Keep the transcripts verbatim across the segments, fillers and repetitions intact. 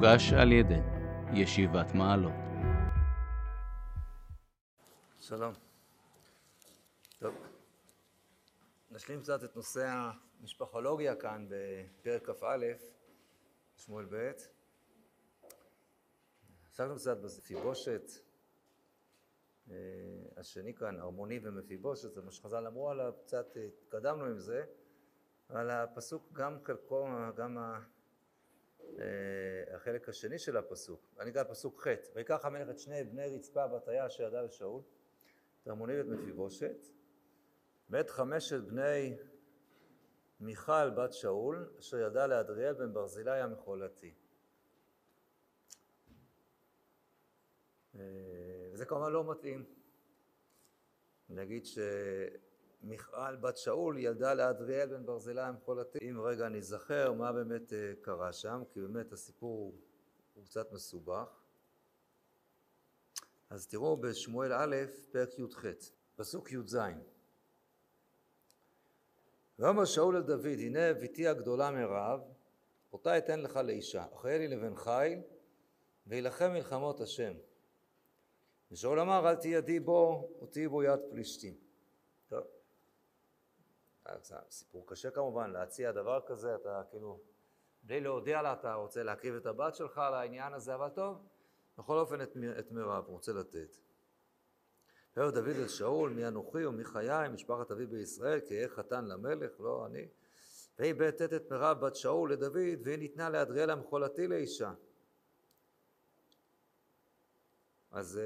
שהוגש על ידי ישיבת מעלות. שלום. טוב. נשלים קצת את נושא המשפחולוגיה כאן בפרק כ"א, שמואל ב'. עסקנו קצת במפיבושת, השני כאן, הרמוני ומפיבושת, זה מה שחז"ל אמרו עליו, קצת התקדמנו עם זה, אבל הפסוק גם חלקו, גם החלק השני של הפסוק, אני גם פסוק ח' ויקח המלך את שני בני רצפה בת איה אשר ידה לשאול, את הרמוני ואת מפיבושת, ואת חמשת בני מיכל בת שאול אשר ידה לאדריאל בן ברזילאי המחולתי. וזה כמובן לא מתאים להגיד שמיכל בת שאול ילדה לאדריאל בן ברזילאי המחולתי. אם רגע נזכר מה באמת קרה שם, כי באמת הסיפור הוא קצת מסובך. אז תראו בשמואל א' פרק י"ח פסוק י"ז, ואמר שאול אל דוד, הנה ביתי הגדולה מרב, אותה אתן לך לאישה, אחיה לי לבן חיל וילחם מלחמות השם. ושאול אמר, אל תיידי בו, ותהי בו יד פלישתים. טוב. זה סיפור קשה כמובן, להציע דבר כזה, אתה כאילו, בלי להודיע לה, אתה רוצה להקריב את הבת שלך על העניין הזה, אבל טוב, בכל אופן את, את מרב, הוא רוצה לתת. ויאמר דוד אל שאול, מי אנוכי ומי חיי, משפחת אבי בישראל, כי אהיה חתן למלך, לא אני. והיא בעטת את מרב בת שאול לדוד, והיא ניתנה לאדריאל המחולתי לאישה. אז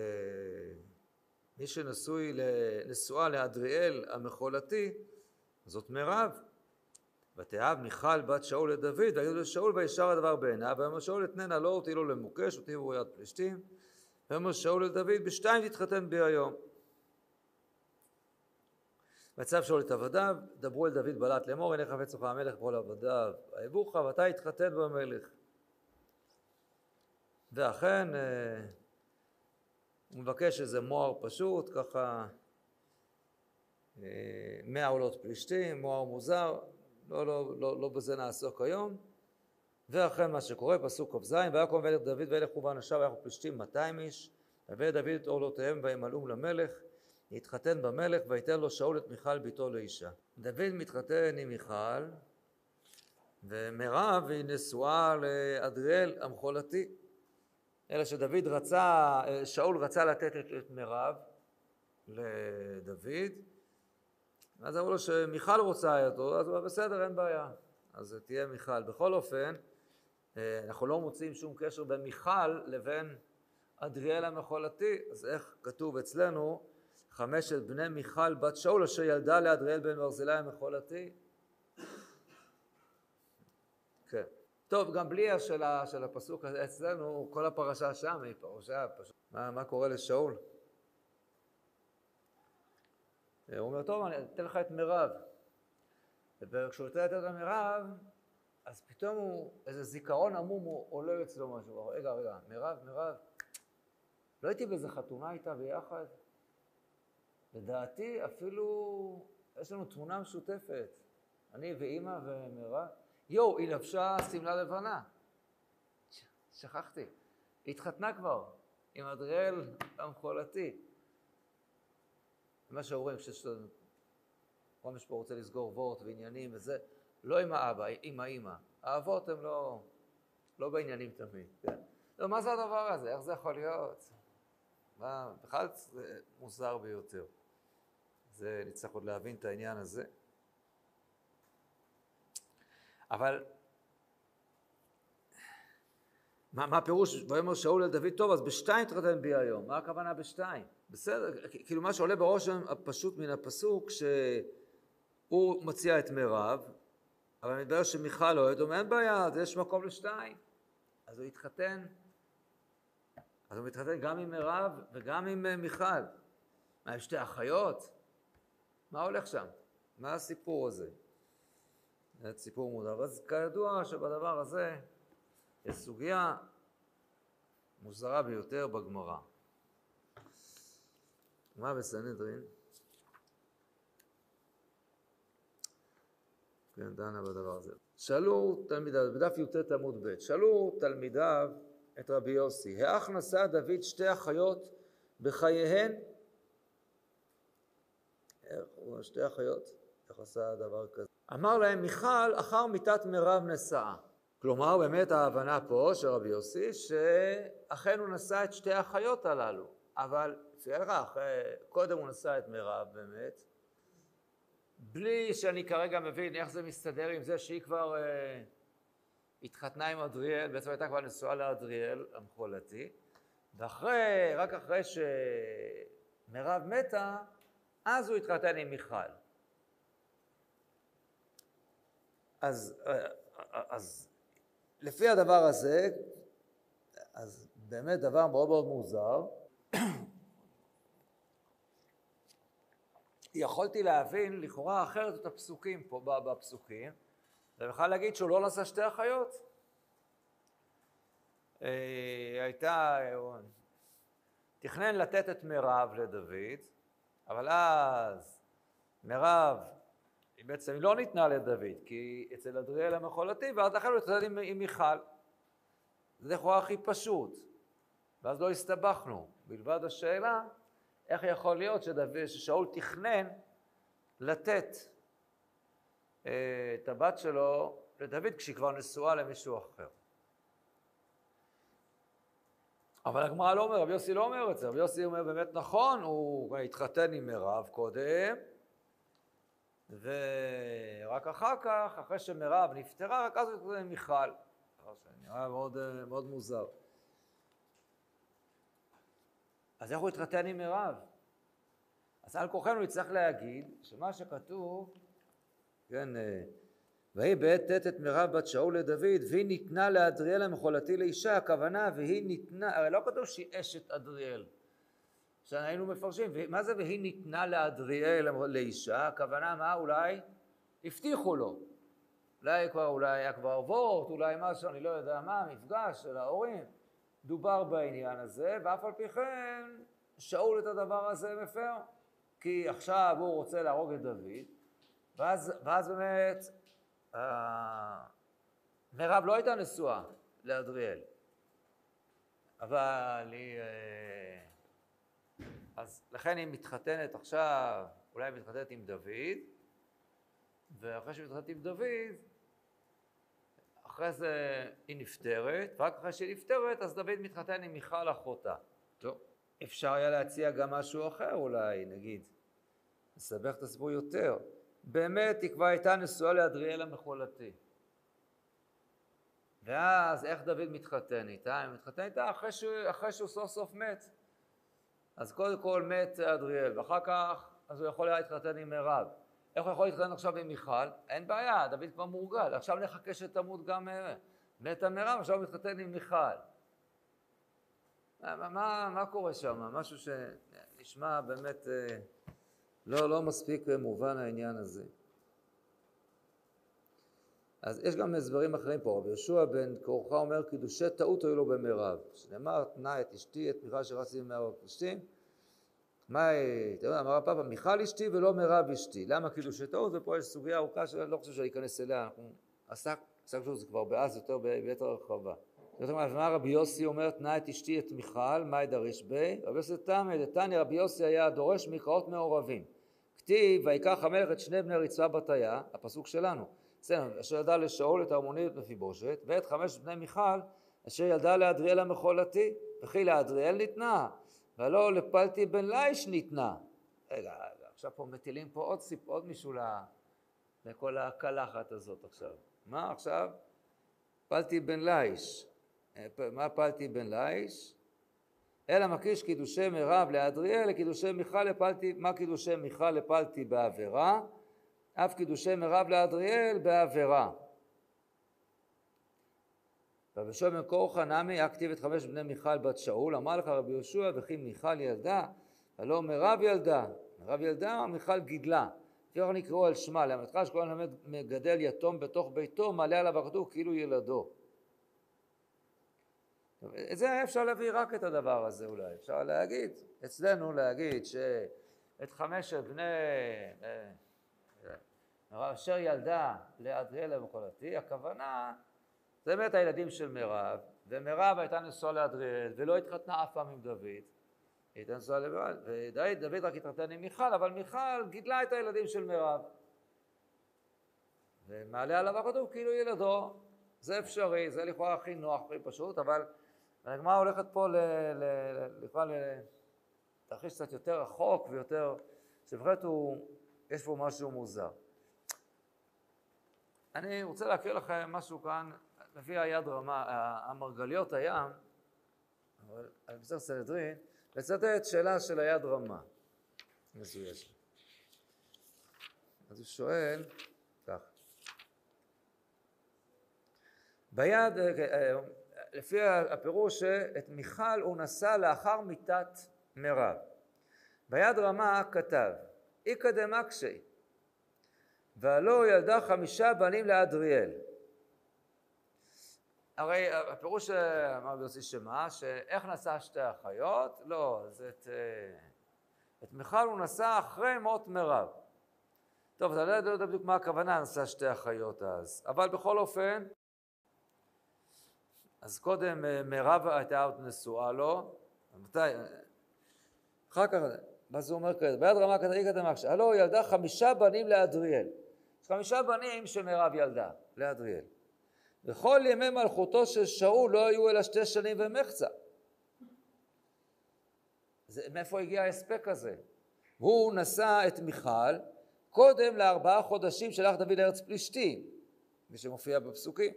מי שנשוי לנשואה לאדריאל המחולתי, זאת מרב. ותאהב מיכל בת שאול לדוד, והיו לשאול וישר הדבר בעיניו, ויאמר שאול אתננה לא אותי לו למוקש, אותי בוריית פלישתים, ויאמר שאול לדוד, בשתיים תתחתן בי היום. ויצב שאול את עבדיו, דברו אל דוד בלט לאמור, הנה חפץ לך המלך בכל עבדיו, האבוך, ואתה התחתן במלך. ואכן, הוא מבקש איזה מוהר פשוט, ככה מאה עולות פלישתים, מוהר מוזר, לא, לא, לא, לא בזה נעסוק היום. ואכן מה שקורה, פסוק כ"ז, ויקום מלך דוד ואלך ובאנשיו ואנחנו פלישתים מאתיים איש, ויבא דוד את עולותיהם וימלאום למלך, יתחתן במלך ויתן לו שאול את מיכל ביתו לאישה. דוד מתחתן עם מיכל, ומרב היא נשואה לאדריאל המחולתי. אלא שדוד רצה, שאול רצה לתת את מרב לדוד, אז אמרו לו שמיכל רוצה אותו, אז בסדר, אין בעיה, אז תהיה מיכל. בכל אופן, אנחנו לא מוצאים שום קשר בין מיכל לבין אדריאל המחולתי, אז איך כתוב אצלנו, חמשת בני מיכל בת שאול, אשר ילדה לאדריאל בן ברזילאי המחולתי? כן. טוב, גם בלי השאלה של הפסוק אצלנו, כל הפרשה שם היא פרשה פשוט. מה, מה קורה לשאול? הוא אומר, טוב, אני אתן לך את מרב. וכשהוא יוצא לתת למרב, אז פתאום הוא, איזה זיכרון עמום, הוא עולה אצלו משהו. רגע, רגע, מרב, מרב, לא הייתי באיזה חתונה איתה ביחד. לדעתי אפילו, יש לנו תמונה משותפת. אני ואימא ומרב. יו, היא לבשה סמלה לבנה. ש... שכחתי. היא התחתנה כבר עם אדריאל המחולתי. מה שאומרים, כשרומש פה רוצה לסגור וורט ועניינים וזה, לא עם האבא, עם האמא. האבות הם לא, לא בעניינים תמיד. כן? לא, מה זה הדבר הזה? איך זה יכול להיות? מה, בכלל זה מוזר ביותר. זה, נצטרך עוד להבין את העניין הזה. אבל מה, מה הפירוש? ואומר שאול אל דוד, טוב, אז בשתיים תתחתן בי היום. מה הכוונה בשתיים? בסדר, כאילו מה שעולה בראש הפשוט מן הפסוק, שהוא מציע את מרב, אבל מתברר שמיכל לא יודעת, אין בעיה, אז יש מקום לשתיים. אז הוא התחתן, אז הוא מתחתן גם עם מרב וגם עם מיכל. מה, יש שתי אחיות? מה הולך שם? מה הסיפור הזה? זה סיפור מוזר, אז כידוע שבדבר הזה יש סוגיה מוזרה ביותר בגמרא. מה בסנהדרין? כן, דנה בדבר הזה. שאלו תלמידיו, בדף יוטט עמוד ב', שאלו תלמידיו את רבי יוסי, האח נשא דוד שתי אחיות בחייהן? איך הוא שתי אחיות? איך עשה דבר כזה? אמר להם, מיכל אחר מיטת מרב נשאה. כלומר, באמת ההבנה פה של רבי יוסי, שאכן הוא נשא את שתי האחיות הללו. אבל, פיירך, קודם הוא נשא את מרב באמת, בלי שאני כרגע מבין איך זה מסתדר עם זה שהיא כבר אה, התחתנה עם אדריאל, בעצם הייתה כבר נשואה לאדריאל המחולתי, ואחרי, רק אחרי שמרב מתה, אז הוא התחתן עם מיכל. אז, אז לפי הדבר הזה, אז באמת דבר מאוד מאוד מוזר, יכולתי להבין לכאורה אחרת את הפסוקים פה בפסוקים, ובכלל להגיד שהוא לא נשא שתי אחיות. הייתה, תכנן לתת את מרב לדוד, אבל אז מרב היא בעצם לא ניתנה לדוד, כי אצל אדריאל המחולתי, ואז לכן הוא התחתן עם, עם מיכל. זה לכאורה הכי פשוט, ואז לא הסתבכנו, בלבד השאלה, איך יכול להיות שדוד, ששאול תכנן לתת אה, את הבת שלו לדוד כשהיא כבר נשואה למישהו אחר. אבל הגמרא לא אומר, רבי יוסי לא אומר את זה, רבי יוסי אומר באמת נכון, הוא התחתן עם מרב קודם, ורק אחר כך, אחרי שמרב נפטרה, רק אז הוא התחתן עם מיכל. זה נראה מאוד, מאוד מוזר. אז איך הוא התחתן עם מרב? אז על כוחנו יצטרך להגיד שמה שכתוב, כן, והיא בעטת את מרב בת שאול לדוד, והיא ניתנה לאדריאל המחולתי לאישה, הכוונה, והיא ניתנה, הרי לא כתוב שהיא אשת אדריאל, שהיינו מפרשים, מה זה והיא ניתנה לאדריאל לאישה, הכוונה מה אולי? הבטיחו לו, אולי כבר, אולי היה כבר וורט, אולי משהו, אני לא יודע מה, מפגש של ההורים, דובר בעניין הזה, ואף על פי כן, שאול את הדבר הזה מפר, כי עכשיו הוא רוצה להרוג את דוד, ואז, ואז באמת, אה, מרב לא הייתה נשואה לאדריאל, אבל היא, אה, אז לכן היא מתחתנת עכשיו, אולי היא מתחתנת עם דוד, ואחרי שהיא מתחתנת עם דוד, אחרי זה היא נפטרת, ורק אחרי שהיא נפטרת, אז דוד מתחתן עם מיכל אחותה. טוב. אפשר היה להציע גם משהו אחר אולי, נגיד. נסבך את הסיפור יותר. באמת היא כבר הייתה נשואה לאדריאל המחולתי. ואז איך דוד מתחתן איתה? היא מתחתן איתה אחרי שהוא, אחרי שהוא סוף סוף מת. אז קודם כל מת אדריאל, ואחר כך אז הוא יכול היה להתחתן עם מרב. איך הוא יכול להתחתן עכשיו עם מיכל? אין בעיה, דוד כבר מורגל. עכשיו נחכה שתמות גם מתה מרב, עכשיו הוא מתחתן עם מיכל. מה, מה, מה קורה שם? משהו שנשמע באמת לא, לא מספיק מובן העניין הזה. אז יש גם הסברים אחרים פה. רבי יהושע בן קורחה אומר, קידושי טעות היו לו במרב. שנאמר, תנה את אשתי, את מיכל שרצתי במרב הפלשתים. מה, אמרה פאפה, מיכל אשתי ולא מרב אשתי. למה קידושי טעות? ופה יש סוגיה ארוכה שאני לא חושב שלהיכנס אליה. אנחנו עסק, עסק שוב, זה כבר באז יותר ביתר הרחבה. זאת אומרת, מה רבי יוסי אומר, תנה את אשתי את מיכל, מה ידריש בי? רבי יוסי תמד, תני רבי יוסי היה דורש מקראות מעורבים. כתיב, ויקח המלך את שני בני רצפה בת איה, הפסוק שלנו. אצלנו, אשר ידע לשאול את הארמוני ואת מפיבושת, ואת חמש בני מיכל, אשר ידע לאדריאל המחולתי, וכי לאדריאל ניתנה. ולא לפלטיאל בן ליש ניתנה. רגע, עכשיו פה מטילים פה עוד סיפ, עוד מישהו לכל הקלחת הזאת עכשיו. מה עכשיו? פלטיאל בן ליש. מה פלטיאל בן ליש? אלא מקיש קידושי מרב לאדריאל, קידושי מיכל לפלטיאל, מה קידושי מיכל לפלטיאל בעבירה? אף קידושי מרב לאדריאל בעבירה. רבי יהושע בן קורחה נמי, הכתיב את חמש בני מיכל בת שאול, אמר לך רבי יהושע, וכי מיכל ילדה, הלא מרב ילדה, מרב ילדה, מיכל גידלה. כך נקראו על שמה, למתחש כל הנמד מגדל יתום בתוך ביתו, מעלה עליו הכתוב כאילו ילדו. את זה אפשר להביא רק את הדבר הזה אולי, אפשר להגיד, אצלנו להגיד שאת חמשת בני... מירב אשר ילדה לאדריאל המחולתי, הכוונה, זה באמת הילדים של מירב, ומירב הייתה נשואה לאדריאל, ולא התחתנה אף פעם עם דוד, הייתה נשואה למירב, ודוד רק התחתן עם מיכל, אבל מיכל גידלה את הילדים של מירב. ומעלה עליו הכתוב כאילו ילדו, זה אפשרי, זה לכאורה הכי נוח, הכי פשוט, אבל הגמרא הולכת פה לכאורה לתרחיש קצת יותר רחוק ויותר, שבכלל יש פה משהו מוזר. אני רוצה להכיר לכם משהו כאן, לפי היד רמה, המרגליות הים, אבל על בסך סנהדרין, לצטט שאלה של היד רמה. מזויש. אז הוא שואל, כך. ביד, לפי הפירוש, את מיכל הוא נשא לאחר מיתת מירב. ביד רמה כתב, אי קדמה כשהיא, והלא ילדה חמישה בנים לאדריאל. הרי הפירוש אמר ביוסי שמה, שאיך נשא שתי החיות? לא, אז את, את מיכל הוא נשא אחרי מות מירב. טוב, אתה לא יודע בדיוק מה הכוונה נשא שתי החיות אז, אבל בכל אופן, אז קודם מירב הייתה עוד נשואה לו, מתי? אחר כך, מה זה אומר כזה? ביד רמה קטעי קטעי קטעי, הלא, ילדה חמישה בנים לאדריאל. חמישה בנים שמירב ילדה לאדריאל. וכל ימי מלכותו של שאול לא היו אלא שתי שנים ומחצה. זה, מאיפה הגיע ההספק הזה? הוא נשא את מיכל קודם לארבעה חודשים שלח דוד לארץ פלישתים, מי שמופיע בפסוקים.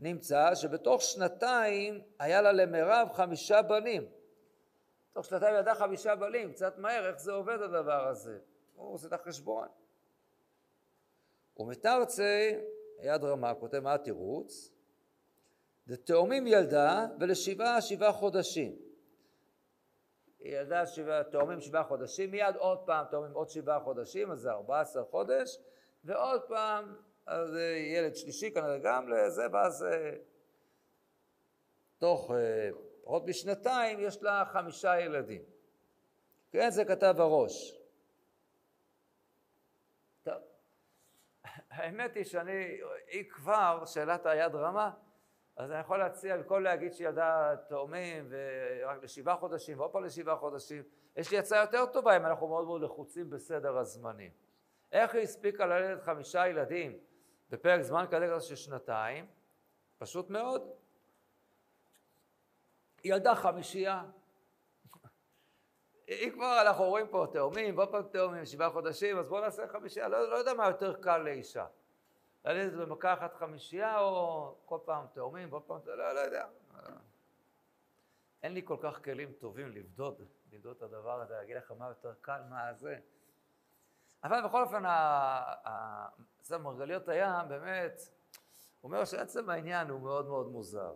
נמצא שבתוך שנתיים היה לה למירב חמישה בנים. תוך שנתיים ידע חמישה בנים, קצת מהר, איך זה עובד הדבר הזה? הוא עושה את החשבון. ומתרצה, יד רמה, כותב מה התירוץ, לתאומים ילדה ולשבעה שבעה חודשים. ילדה שבע, תאומים שבעה חודשים, מיד עוד פעם תאומים עוד שבעה חודשים, אז זה ארבעה עשר חודש, ועוד פעם, אז ילד שלישי כנראה גם לזה, ואז תוך... עוד בשנתיים יש לה חמישה ילדים. כן, זה כתב הראש. טוב. האמת היא שאני, היא כבר, שאלת היד רמה, אז אני יכול להציע לכל להגיד שילדה תאומים, ורק לשבעה חודשים, ועוד פעם לשבעה חודשים. יש לי הצעה יותר טובה, אם אנחנו מאוד מאוד לחוצים בסדר הזמנים. איך היא הספיקה ללדת חמישה ילדים בפרק זמן כזה של שנתיים? פשוט מאוד. ילדה חמישייה, היא כבר, אנחנו רואים פה תאומים, בוא פעם תאומים, שבעה חודשים, אז בואו נעשה חמישייה, לא, לא יודע מה יותר קל לאישה. ללדת במכה אחת חמישייה, או כל פעם תאומים, בוא פעם, לא, לא יודע. אין לי כל כך כלים טובים לבדוד, לבדוד את הדבר הזה, להגיד לך מה יותר קל, מה זה. אבל בכל אופן, זה מרגליות הים, באמת, הוא אומר שעצם העניין הוא מאוד מאוד מוזר.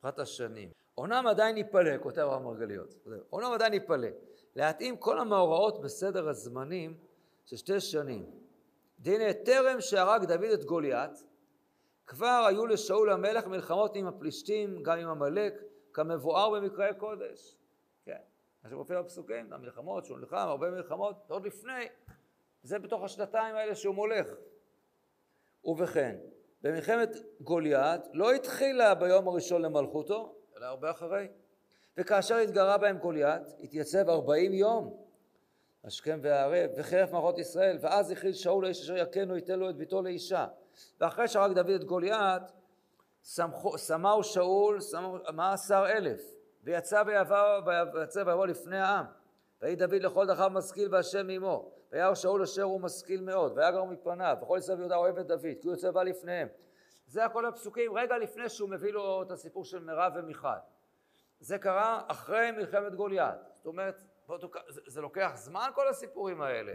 אחת השנים. עונם עדיין ניפלא, כותב המרגליות. עונם עדיין ניפלא. להתאים כל המאורעות בסדר הזמנים של שתי שנים. דהנה טרם שהרג דוד את גוליאת, כבר היו לשאול המלך מלחמות עם הפלישתים, גם עם המלך, כמבואר במקראי קודש. כן. מה שמופיע בפסוקים, המלחמות, שהוא נלחם, הרבה מלחמות, עוד לפני. זה בתוך השנתיים האלה שהוא מולך. ובכן, במלחמת גוליאת לא התחילה ביום הראשון למלכותו, אלא הרבה אחרי. וכאשר התגרה בהם גוליאת, התייצב ארבעים יום, השכם והערב, וחרף מערכות ישראל, ואז החליט שאול האיש אשר יכנו, ייתן לו את ביתו לאישה. ואחרי שהרג דוד את גוליאת, שמאו שאול, שמע עשר אלף, ויצא ויבוא לפני העם. ויהי דוד לכל דרכיו משכיל והשם עמו. וירא שאול אשר הוא משכיל מאוד, ויגר מפניו, וכל ישראל ויהודה אוהב את דוד, כי הוא יוצא בא לפניהם. זה הכל הפסוקים, רגע לפני שהוא מביא לו את הסיפור של מירב ומיכל. זה קרה אחרי מלחמת גוליאת. זאת אומרת, זה לוקח זמן כל הסיפורים האלה.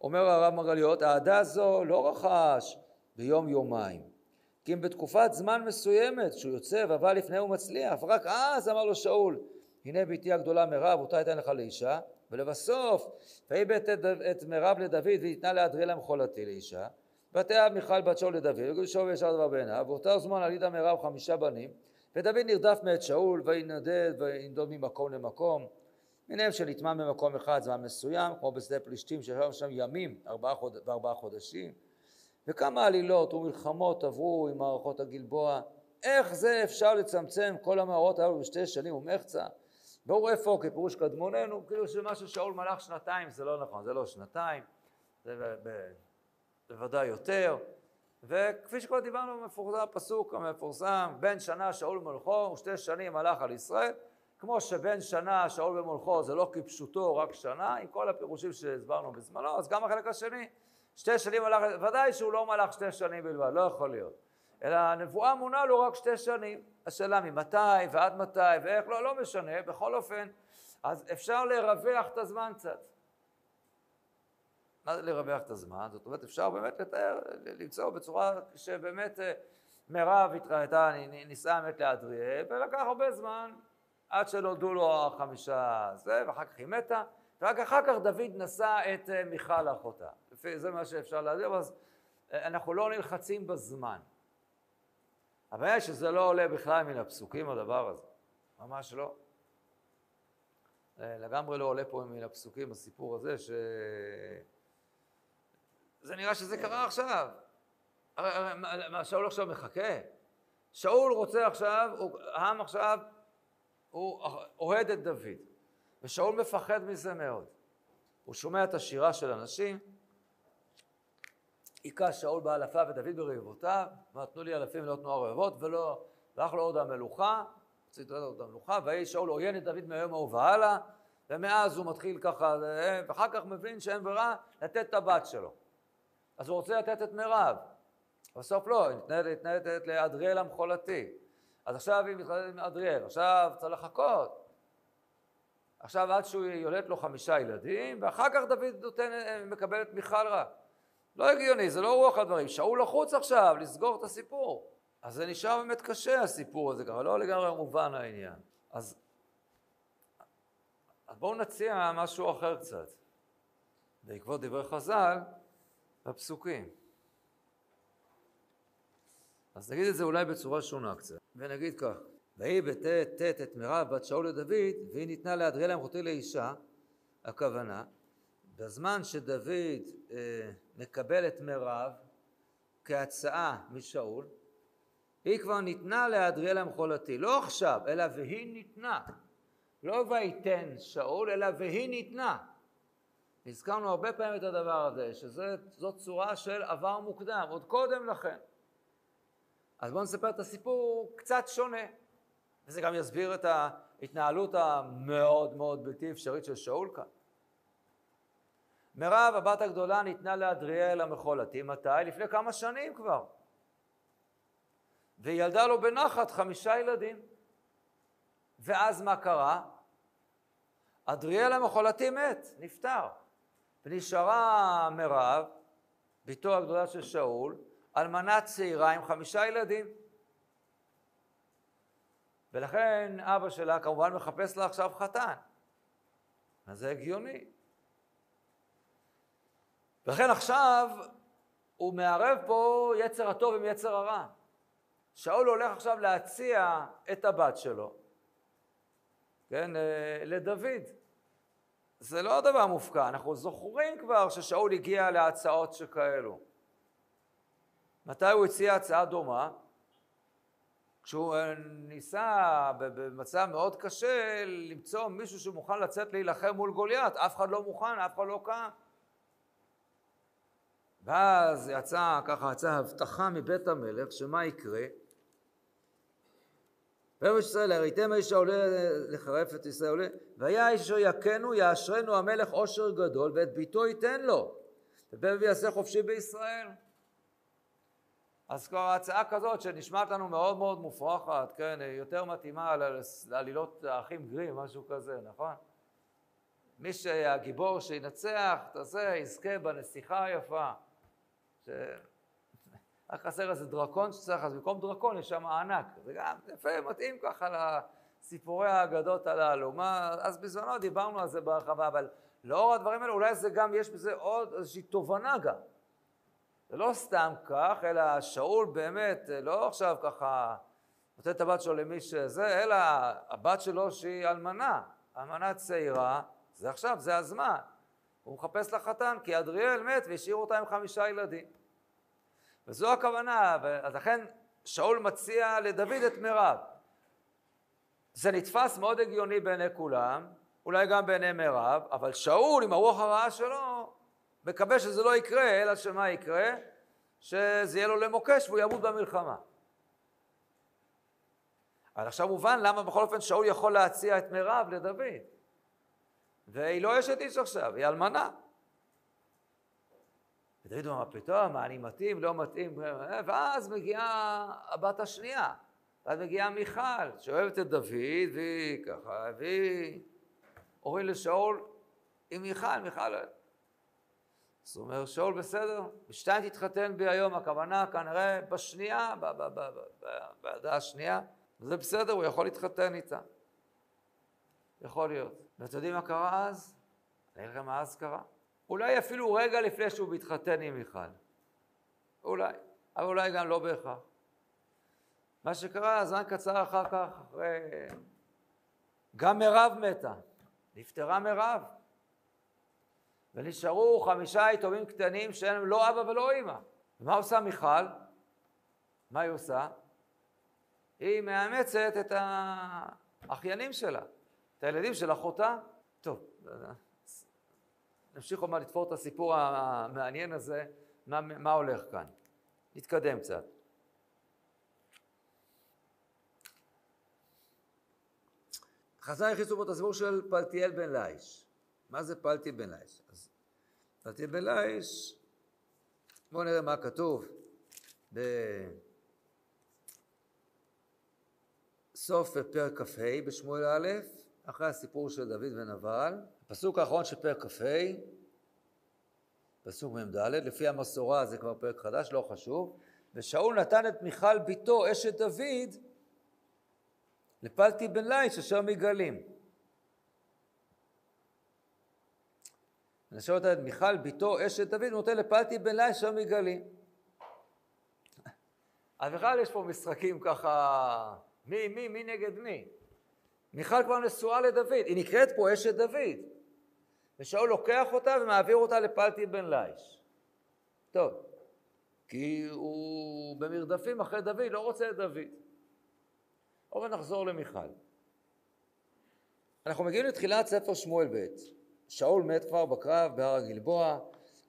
אומר הרב מרגליות, העדה זו לא רכש ביום יומיים, כי אם בתקופת זמן מסוימת, שהוא יוצא ובא לפניהם ומצליח, רק אז אמר לו שאול, הנה ביתי הגדולה מירב, אותה ייתן לך לאישה, ולבסוף, והיא בית את מירב לדוד, והתנה לאדריאל המחולתי לאישה, ותאהב מיכל בת שאול לדוד, וגדול שאול וישר דבר בעיניו, ואותה זמן עלידה מירב חמישה בנים, ודוד נרדף מאת שאול, וינדד וינדוד ממקום למקום, עיניהם שנטמן במקום אחד זמן מסוים, כמו בשדה פלישתים שישבו שם ימים וארבעה חודשים, וכמה עלילות ומלחמות עברו עם מערכות הגלבוע. איך זה אפשר לצמצם כל המערות האלו בשתי שנים ומחצה? ברור איפה, כפירוש קדמוננו, כאילו שמה ששאול מלך שנתיים, זה לא נכון, זה לא שנתיים, זה בוודאי יותר. וכפי שכל דיברנו במפורסם הפסוק המפורסם, בן שנה שאול מולכו ושתי שנים מלך על ישראל, כמו שבן שנה שאול ומולכו זה לא כפשוטו רק שנה, עם כל הפירושים שהסברנו בזמנו, אז גם החלק השני, שתי שנים מלך, ודאי שהוא לא מלך שתי שנים בלבד, לא יכול להיות. אלא הנבואה מונה לו רק שתי שנים, השאלה ממתי ועד מתי ואיך, לא, לא משנה, בכל אופן, אז אפשר לרווח את הזמן קצת. מה זה לרווח את הזמן? זאת אומרת, אפשר באמת לתאר, למצוא בצורה שבאמת מירב התראתה, ניסה אמת לאדריאל, ולקח הרבה זמן עד שנולדו לו חמישה זה, ואחר כך היא מתה, ורק אחר כך דוד נשא את מיכל לאחותה. זה מה שאפשר להדיר, אז אנחנו לא נלחצים בזמן. הבעיה שזה לא עולה בכלל מן הפסוקים, הדבר הזה. ממש לא. לגמרי לא עולה פה מן הפסוקים, הסיפור הזה ש... זה נראה שזה קרה עכשיו. שאול עכשיו מחכה. שאול רוצה עכשיו, העם עכשיו, הוא אוהד את דוד. ושאול מפחד מזה מאוד. הוא שומע את השירה של אנשים, היכה שאול באלפיו ודוד ברבבותיו, ותנו לי אלפים ולא תנו רבבות, ולא, ואך לא עוד המלוכה, ציטוט עוד המלוכה, והיא שאול עוין את דוד מהיום ההוא והלאה, ומאז הוא מתחיל ככה, ואחר כך מבין שאין ברירה לתת את הבת שלו. אז הוא רוצה לתת את מירב. בסוף לא, היא התנהלת לאדריאל המחולתי. אז עכשיו היא מתחתנת עם אדריאל, עכשיו צריך לחכות. עכשיו עד שהוא יולד לו חמישה ילדים, ואחר כך דוד נותן, מקבל את מיכל רק. לא הגיוני, זה לא רוח הדברים. שאול לחוץ עכשיו, לסגור את הסיפור. אז זה נשאר באמת קשה הסיפור הזה, ככה לא לגמרי מובן העניין. אז, אז בואו נציע משהו אחר קצת. בעקבות דברי חז"ל, הפסוקים. אז נגיד את זה אולי בצורה שונה קצת, ונגיד כך. והיא בתת את מירב בת שאול לדוד, והיא ניתנה לאדריאל המחולתי לאישה, הכוונה, בזמן שדוד אה, מקבל את מירב כהצעה משאול, היא כבר ניתנה לאדריאל המחולתי, לא עכשיו, אלא והיא ניתנה. לא ויתן שאול, אלא והיא ניתנה. הזכרנו הרבה פעמים את הדבר הזה, שזאת צורה של עבר מוקדם, עוד קודם לכן. אז בואו נספר את הסיפור קצת שונה. וזה גם יסביר את ההתנהלות המאוד מאוד בלתי אפשרית של שאול כאן. מירב, הבת הגדולה, ניתנה לאדריאל המחולתי. מתי? לפני כמה שנים כבר. והיא ילדה לו בנחת חמישה ילדים. ואז מה קרה? אדריאל המחולתי מת, נפטר. ונשארה מירב, ביתו הגדולה של שאול, אלמנה צעירה עם חמישה ילדים. ולכן אבא שלה כמובן מחפש לה עכשיו חתן. אז זה הגיוני. ולכן עכשיו הוא מערב פה יצר הטוב עם יצר הרע. שאול הולך עכשיו להציע את הבת שלו. כן, לדוד. זה לא הדבר מופקע, אנחנו זוכרים כבר ששאול הגיע להצעות שכאלו. מתי הוא הציע הצעה דומה? כשהוא ניסה במצב מאוד קשה למצוא מישהו שמוכן לצאת להילחם מול גוליאת, אף אחד לא מוכן, אף אחד לא קם. ואז יצא, ככה יצא הבטחה מבית המלך, שמה יקרה? ויאמר ישראל, הראיתם האיש העולה לחרף את ישראל עולה, והיה האיש יכנו, יאשרנו המלך עושר גדול, ואת ביתו ייתן לו, ובן יעשה חופשי בישראל. אז כבר ההצעה כזאת שנשמעת לנו מאוד מאוד מופרכת, כן, יותר מתאימה לעלילות האחים גרים, משהו כזה, נכון? מי שהגיבור שינצח, תעשה, יזכה בנסיכה היפה. ש... רק חסר איזה דרקון שצריך, אז במקום דרקון יש שם ענק. זה גם יפה, מתאים ככה לסיפורי האגדות הללו. מה... אז בזמנו דיברנו על זה ברחבה, אבל לאור הדברים האלה, אולי זה גם, יש בזה עוד איזושהי תובנה גם. זה לא סתם כך, אלא שאול באמת לא עכשיו ככה נותן את הבת שלו למי שזה, אלא הבת שלו שהיא אלמנה. אמנה צעירה, זה עכשיו, זה הזמן. הוא מחפש לחתן, כי אדריאל מת והשאיר אותה עם חמישה ילדים. וזו הכוונה, אז לכן שאול מציע לדוד את מרב. זה נתפס מאוד הגיוני בעיני כולם, אולי גם בעיני מרב, אבל שאול עם הרוח הרעה שלו, מקווה שזה לא יקרה, אלא שמה יקרה? שזה יהיה לו למוקש והוא ימות במלחמה. אבל עכשיו מובן למה בכל אופן שאול יכול להציע את מרב לדוד. והיא לא אשת איש עכשיו, היא אלמנה. ודוד אומר, פתאום, אני מתאים, לא מתאים. ואז מגיעה הבת השנייה. ואז מגיעה מיכל, שאוהבת את דוד, והיא ככה, והיא הורים לשאול עם מיכל, מיכל. אז הוא אומר, שאול בסדר, בשתיים תתחתן בי היום, הכוונה כנראה בשנייה, בעדה השנייה, וזה בסדר, הוא יכול להתחתן איתה. יכול להיות. ואתם יודעים מה קרה אז? אני אראה מה אז קרה. אולי אפילו רגע לפני שהוא מתחתן עם מיכל. אולי. אבל אולי גם לא בהכרח. מה שקרה, זמן קצר אחר כך, אחרי... גם מרב מתה. נפטרה מרב. ונשארו חמישה יתומים קטנים שאין להם לא אבא ולא אמא. ומה עושה מיכל? מה היא עושה? היא מאמצת את האחיינים שלה, את הילדים של אחותה. טוב, נמשיך לומר לתפור את הסיפור המעניין הזה, מה, מה הולך כאן. נתקדם קצת. חז"ל הכניסו פה את הסיפור של פלטיאל בן ליש. מה זה פלטיאל בן ליש? אז פלטיאל בן ליש, בואו נראה מה כתוב ב... סוף פרק כ"ה בשמואל א', אחרי הסיפור של דוד ונבל. הפסוק האחרון של פרק כ"ה, פסוק מ"ד, לפי המסורה זה כבר פרק חדש, לא חשוב. ושאול נתן את מיכל ביתו, אשת דוד, לפלטיאל בן ליש אשר מגלים. נשאול נתן את מיכל ביתו, אשת דוד, נותן לפלטיאל בן ליש אשר מגלים. אז בכלל יש פה משחקים ככה... מי, מי, מי נגד מי? מיכל כבר נשואה לדוד, היא נקראת פה אשת דוד. ושאול לוקח אותה ומעביר אותה לפלטיאל בן ליש. טוב, כי הוא במרדפים אחרי דוד, לא רוצה את דוד. אבל נחזור למיכל. אנחנו מגיעים לתחילת ספר שמואל ב'. שאול מת כבר בקרב בהר הגלבוע,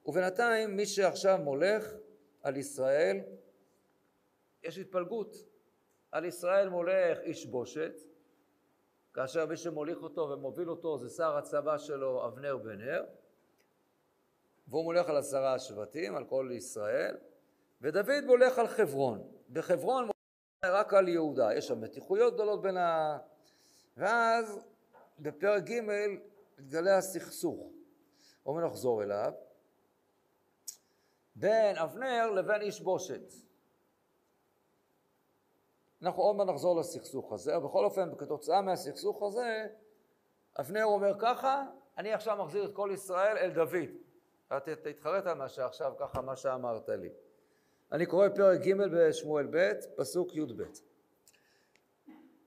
ובינתיים מי שעכשיו מולך על ישראל, יש התפלגות. על ישראל מולך איש בושת, כאשר מי שמוליך אותו ומוביל אותו זה שר הצבא שלו אבנר בן נר, והוא מולך על עשרה השבטים, על כל ישראל, ודוד מולך על חברון. בחברון מולך רק על יהודה, יש שם מתיחויות גדולות בין ה... ואז בפרק ג' מתגלה הסכסוך, או מנחזור אליו, בין אבנר לבין איש בושת. אנחנו עוד נחזור לסכסוך הזה, בכל אופן, כתוצאה מהסכסוך הזה, אבנר אומר ככה, אני עכשיו מחזיר את כל ישראל אל דוד. תתחרט על מה שעכשיו, ככה מה שאמרת לי. אני קורא פרק ג' בשמואל ב', פסוק י' ב'.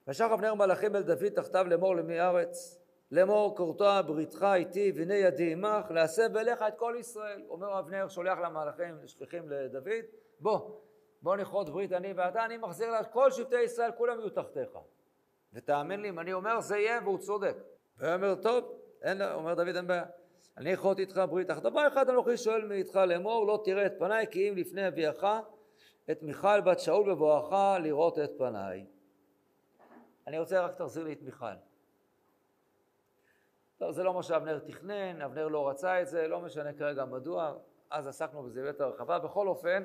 וישלח אבנר מלאכים אל דוד תחתיו לאמור למי ארץ, לאמור כרתה בריתך איתי והנה ידי עמך, להסב אליך את כל ישראל. אומר אבנר, שולח למלאכים, שליחים לדוד, בוא. בוא נכרות ברית אני ואתה, אני מחזיר לה, כל שבטי ישראל, כולם יהיו תחתיך. ותאמין לי, אם אני אומר, זה יהיה, והוא צודק. והוא אומר, טוב, אין, אומר דוד, אין בעיה, אני אכרות איתך ברית, אך דבר אחד אנוכי שואל מאיתך לאמור, לא תראה את פניי, כי אם לפני אביאך, את מיכל בת שאול בבואך, לראות את פניי. אני רוצה רק תחזיר לי את מיכל. טוב, זה לא מה שאבנר תכנן, אבנר לא רצה את זה, לא משנה כרגע מדוע, אז עסקנו בזה בית הרחבה, בכל אופן,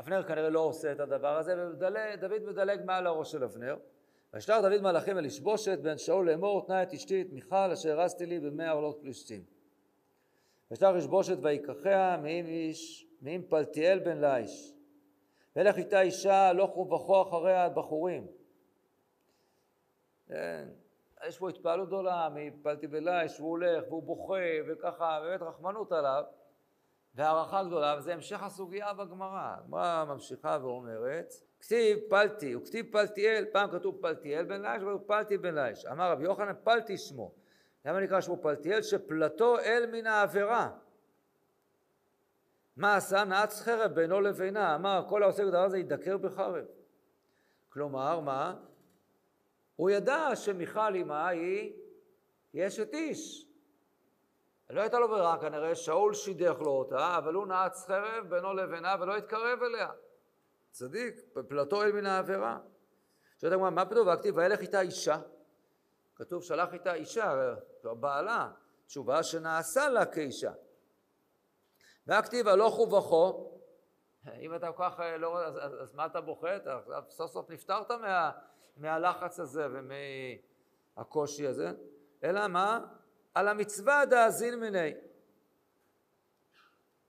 אבנר כנראה לא עושה את הדבר הזה, ודוד מדלג מעל הראש של אבנר. וישלח דוד מלאכים אל איש בושת, בן שאול לאמור, תנה את אשתי, את מיכל, אשר הרסתי לי במאה עולות פלישתים. וישלח איש בושת ויקחיה, מעם איש, מעם פלטיאל בן ליש. וילך איתה אישה, הלוך ובכו אחריה הבחורים. יש פה התפעלות גדולה מפלטיאל בן ליש, והוא הולך, והוא בוכה, וככה, באמת רחמנות עליו. והערכה גדולה, וזה המשך הסוגיה בגמרא. הגמרא ממשיכה ואומרת, כתיב פלטי, הוא כתיב פלטיאל, פעם כתוב פלטיאל בן ליש, אבל הוא פלטי בן ליש. אמר רב יוחנן, פלטי שמו. למה נקרא שמו פלטיאל? שפלטו אל מן העבירה. מה עשה? נעץ חרב בינו לבינה. אמר, כל העוסק בדבר הזה ידקר בחרב. כלומר, מה? הוא ידע שמיכל אימה היא אשת איש. לא הייתה לו ברירה, כנראה שאול שידך לו אותה, אבל הוא נעץ חרב בינו לבינה ולא התקרב אליה. צדיק, פלטו אל מן העבירה. שאתה אומר, מה פתאום? והכתיב, והלך איתה אישה. כתוב, שלח איתה אישה, בעלה, תשובה שנעשה לה כאישה. והכתיב, הלוך ובכו, אם אתה כך לא, אז, אז, אז מה אתה בוחת? סוף סוף נפטרת מה, מהלחץ הזה ומהקושי הזה, אלא מה? על המצווה דאזין מיני.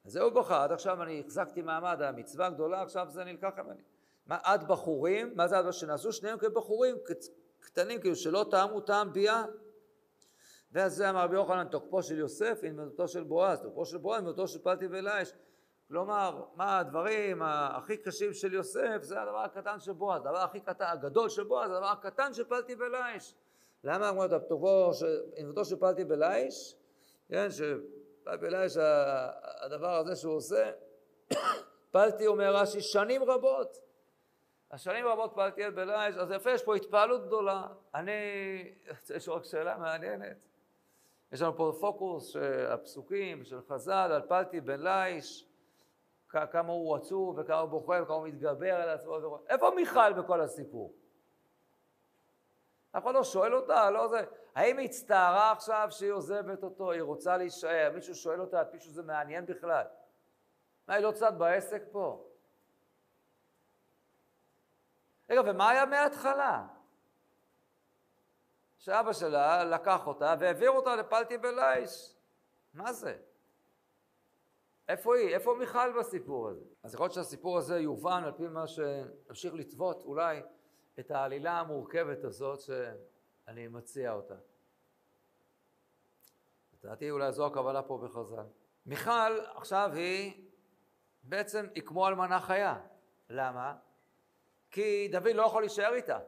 זהו בוכה, עד עכשיו אני החזקתי מעמד, המצווה הגדולה, עכשיו זה נלקח ממני. מה, עד בחורים, מה זה עד שנעשו? שניהם כבחורים, קטנים, כאילו שלא טעמו טעם ביה. ואז זה אמר רבי יוחנן, תוקפו של יוסף, ענמתו של בועז, תוקפו של בועז, ענמתו של פלטי בן ליש. כלומר, מה הדברים הכי קשים של יוסף, זה הדבר הקטן של בועז, הדבר הכי קטן, הגדול של בועז, הדבר הקטן של פלטי בן ליש. למה אמרו את הפתובו, ענמתו של פלטי בן ליש? כן, ש... בליש הדבר הזה שהוא עושה, פלטי אומר רש"י שנים רבות, השנים רבות פלטי את בליש, אז יפה, יש פה התפעלות גדולה. אני, יש רק שאלה מעניינת, יש לנו פה פוקוס של הפסוקים, של חז"ל, על פלטי בן ליש, כמה הוא עצוב וכמה הוא בוכה וכמה הוא מתגבר על עצמו, איפה מיכל בכל הסיפור? אף אחד לא שואל אותה, לא זה. האם היא הצטערה עכשיו שהיא עוזבת אותו, היא רוצה להישאר, מישהו שואל אותה, מישהו זה מעניין בכלל. מה, היא לא צד בעסק פה? רגע, ומה היה מההתחלה? שאבא שלה לקח אותה והעביר אותה לפלטי בן ליש. מה זה? איפה היא? איפה מיכל בסיפור הזה? אז יכול להיות שהסיפור הזה יובן על פי מה שנמשיך לטוות אולי, את העלילה המורכבת הזאת שאני מציע אותה. לדעתי אולי זו הכוונה פה בחז"ל. מיכל עכשיו היא בעצם היא כמו אלמנה חיה. למה? כי דוד לא יכול להישאר איתה.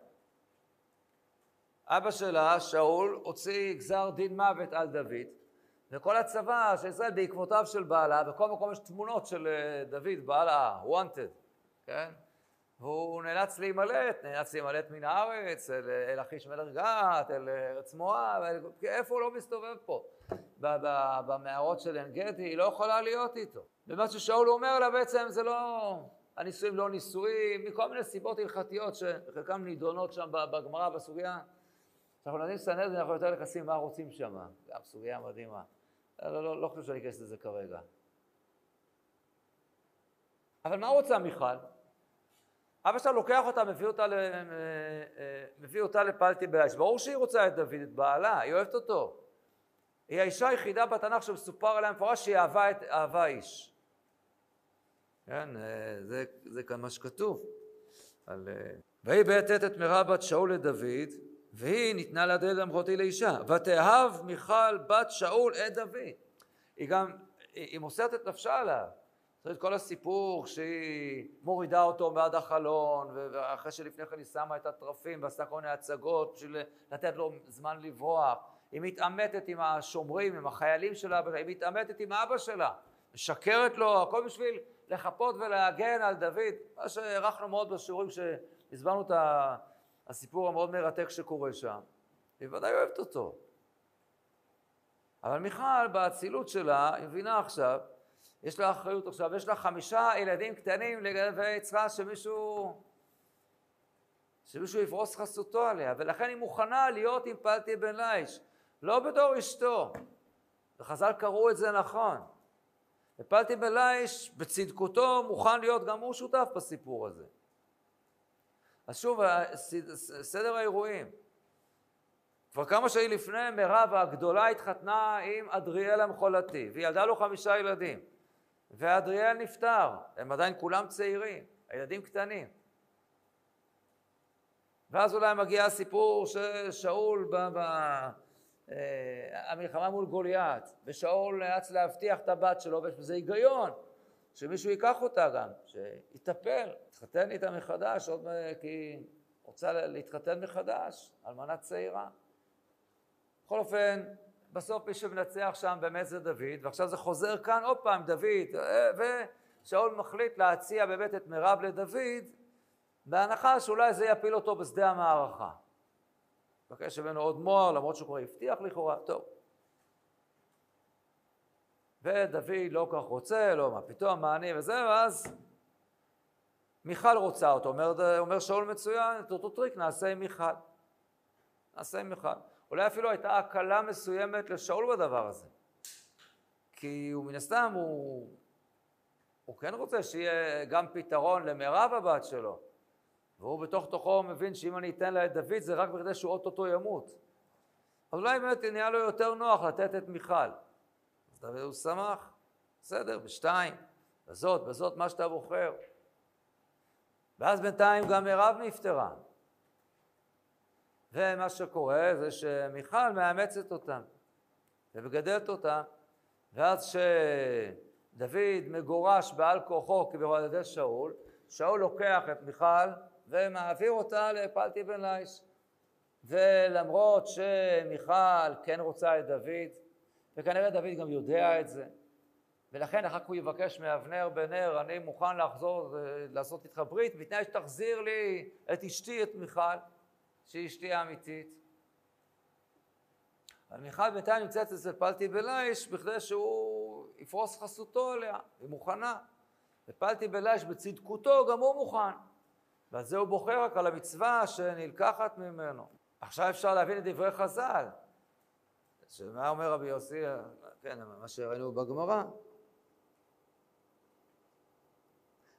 אבא שלה, שאול, הוציא גזר דין מוות על דוד, וכל הצבא של ישראל בעקבותיו של בעלה, בכל מקום יש תמונות של דוד, בעלה, wanted, כן? והוא נאלץ להימלט, נאלץ להימלט מן הארץ, אל, אל אכיש מלך גת, אל ארץ מואב, איפה הוא לא מסתובב פה? במערות של עין גדי, היא לא יכולה להיות איתו. ומה ששאול אומר לה בעצם, זה לא, הנישואים לא נישואים, מכל מיני סיבות הלכתיות שחלקם נידונות שם בגמרא, בסוגיה. כשאנחנו נותנים סנהדרין, אנחנו יותר נכנסים מה רוצים שם. גם סוגיה מדהימה. לא, לא, לא, לא חושב שאני אכנס לזה כרגע. אבל מה רוצה מיכל? אבא שלה לוקח אותה, מביא אותה, מביא אותה לפלטי בן ליש. ברור שהיא רוצה את דוד, את בעלה, היא אוהבת אותו. היא האישה היחידה בתנ"ך שמסופר עליה מפורש שהיא אהבה את אהבה איש. כן, זה, זה כאן מה שכתוב. על... והיא בעטת את מראה בת שאול לדוד, והיא ניתנה לה דלת המחותי לאישה. ותאהב מיכל בת שאול את דוד. היא גם, היא, היא מוסרת את נפשה עליו. זאת כל הסיפור שהיא מורידה אותו מעד החלון, ואחרי שלפני כן היא שמה את הטרפים ועשתה כל מיני הצגות בשביל לתת לו זמן לברוח. היא מתעמתת עם השומרים, עם החיילים שלה, היא מתעמתת עם האבא שלה, משקרת לו, הכל בשביל לחפות ולהגן על דוד. מה שערכנו מאוד בשיעורים שהסברנו את הסיפור המאוד מרתק שקורה שם. היא ודאי אוהבת אותו. אבל מיכל, באצילות שלה, היא מבינה עכשיו, יש לה אחריות עכשיו, יש לה חמישה ילדים קטנים לגבי יצרה שמישהו, שמישהו יפרוס חסותו עליה, ולכן היא מוכנה להיות עם פלטי בן ליש, לא בתור אשתו, וחז"ל קראו את זה נכון. ופלטי בן ליש בצדקותו מוכן להיות גם הוא שותף בסיפור הזה. אז שוב, סדר האירועים. כבר כמה שהיא לפני מירב הגדולה התחתנה עם אדריאל המחולתי, וילדה לו חמישה ילדים. ואדריאל נפטר, הם עדיין כולם צעירים, הילדים קטנים. ואז אולי מגיע הסיפור ששאול, ב- ב- המלחמה מול גוליאת, ושאול נאלץ להבטיח את הבת שלו, ויש בזה היגיון. שמישהו ייקח אותה גם, שיתאפר, יתחתן איתה מחדש, עוד כי רוצה להתחתן מחדש, על מנת צעירה. בכל אופן, בסוף מי שמנצח שם באמת זה דוד, ועכשיו זה חוזר כאן עוד פעם, דוד, ושאול מחליט להציע באמת את מרב לדוד, בהנחה שאולי זה יפיל אותו בשדה המערכה. בקש הבאנו עוד מוער, למרות שהוא כבר הבטיח לכאורה, טוב. ודוד לא כך רוצה, לא, מה פתאום, מה אני וזה, ואז מיכל רוצה אותו, אומר, אומר שאול מצוין, את אותו טריק נעשה עם מיכל. נעשה עם מיכל. אולי אפילו הייתה הקלה מסוימת לשאול בדבר הזה. כי הוא מן הסתם, הוא, הוא כן רוצה שיהיה גם פתרון למרב הבת שלו. והוא בתוך תוכו מבין שאם אני אתן לה את דוד, זה רק בכדי שהוא אוטוטו ימות. אז אולי באמת נהיה לו יותר נוח לתת את מיכל. אז דוד הוא שמח, בסדר, בשתיים, בזאת, בזאת, מה שאתה בוחר. ואז בינתיים גם מרב נפטרה. ומה שקורה זה שמיכל מאמצת אותם, ומגדלת אותם, ואז שדוד מגורש בעל כוחו כביכול על ידי שאול, שאול לוקח את מיכל ומעביר אותה לפלטי בן ליש. ולמרות שמיכל כן רוצה את דוד, וכנראה דוד גם יודע את זה, ולכן אחר כך הוא יבקש מאבנר בן נר, אני מוכן לחזור, לעשות איתך ברית, בתנאי שתחזיר לי את אשתי, את מיכל, שהיא אשתי האמיתית. אבל מיכל בינתיים נמצאת אצל פלטי בן ליש, בכדי שהוא יפרוס חסותו עליה, היא מוכנה. ופלטי בן ליש בצדקותו, גם הוא מוכן. ועל זה הוא בוחר רק על המצווה שנלקחת ממנו. עכשיו אפשר להבין את דברי חז"ל. שמה אומר רבי יוסי, כן, מה שראינו בגמרא.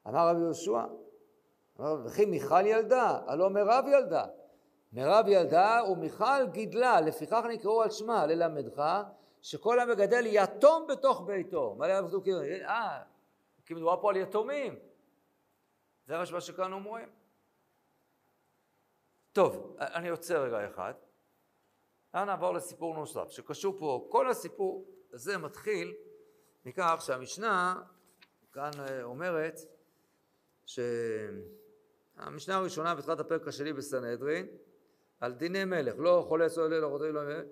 אמר רבי יהושע, אמר, וכי מיכל ילדה, הלא מרב ילדה. מרב ילדה ומיכל גידלה, לפיכך נקראו על שמה, ללמדך, שכל המגדל יתום בתוך ביתו. מה להם בזדו כאילו? אה, כי מדובר פה על יתומים. זה מה שכאן אומרים. טוב, אני יוצא רגע אחד. אני אעבור לסיפור נוסף, שקשור פה, כל הסיפור הזה מתחיל מכך שהמשנה, כאן אומרת, שהמשנה הראשונה בתחילת הפרק השני בסנהדרין, על דיני מלך, לא חולץ, לא חוצי, לא מייבא,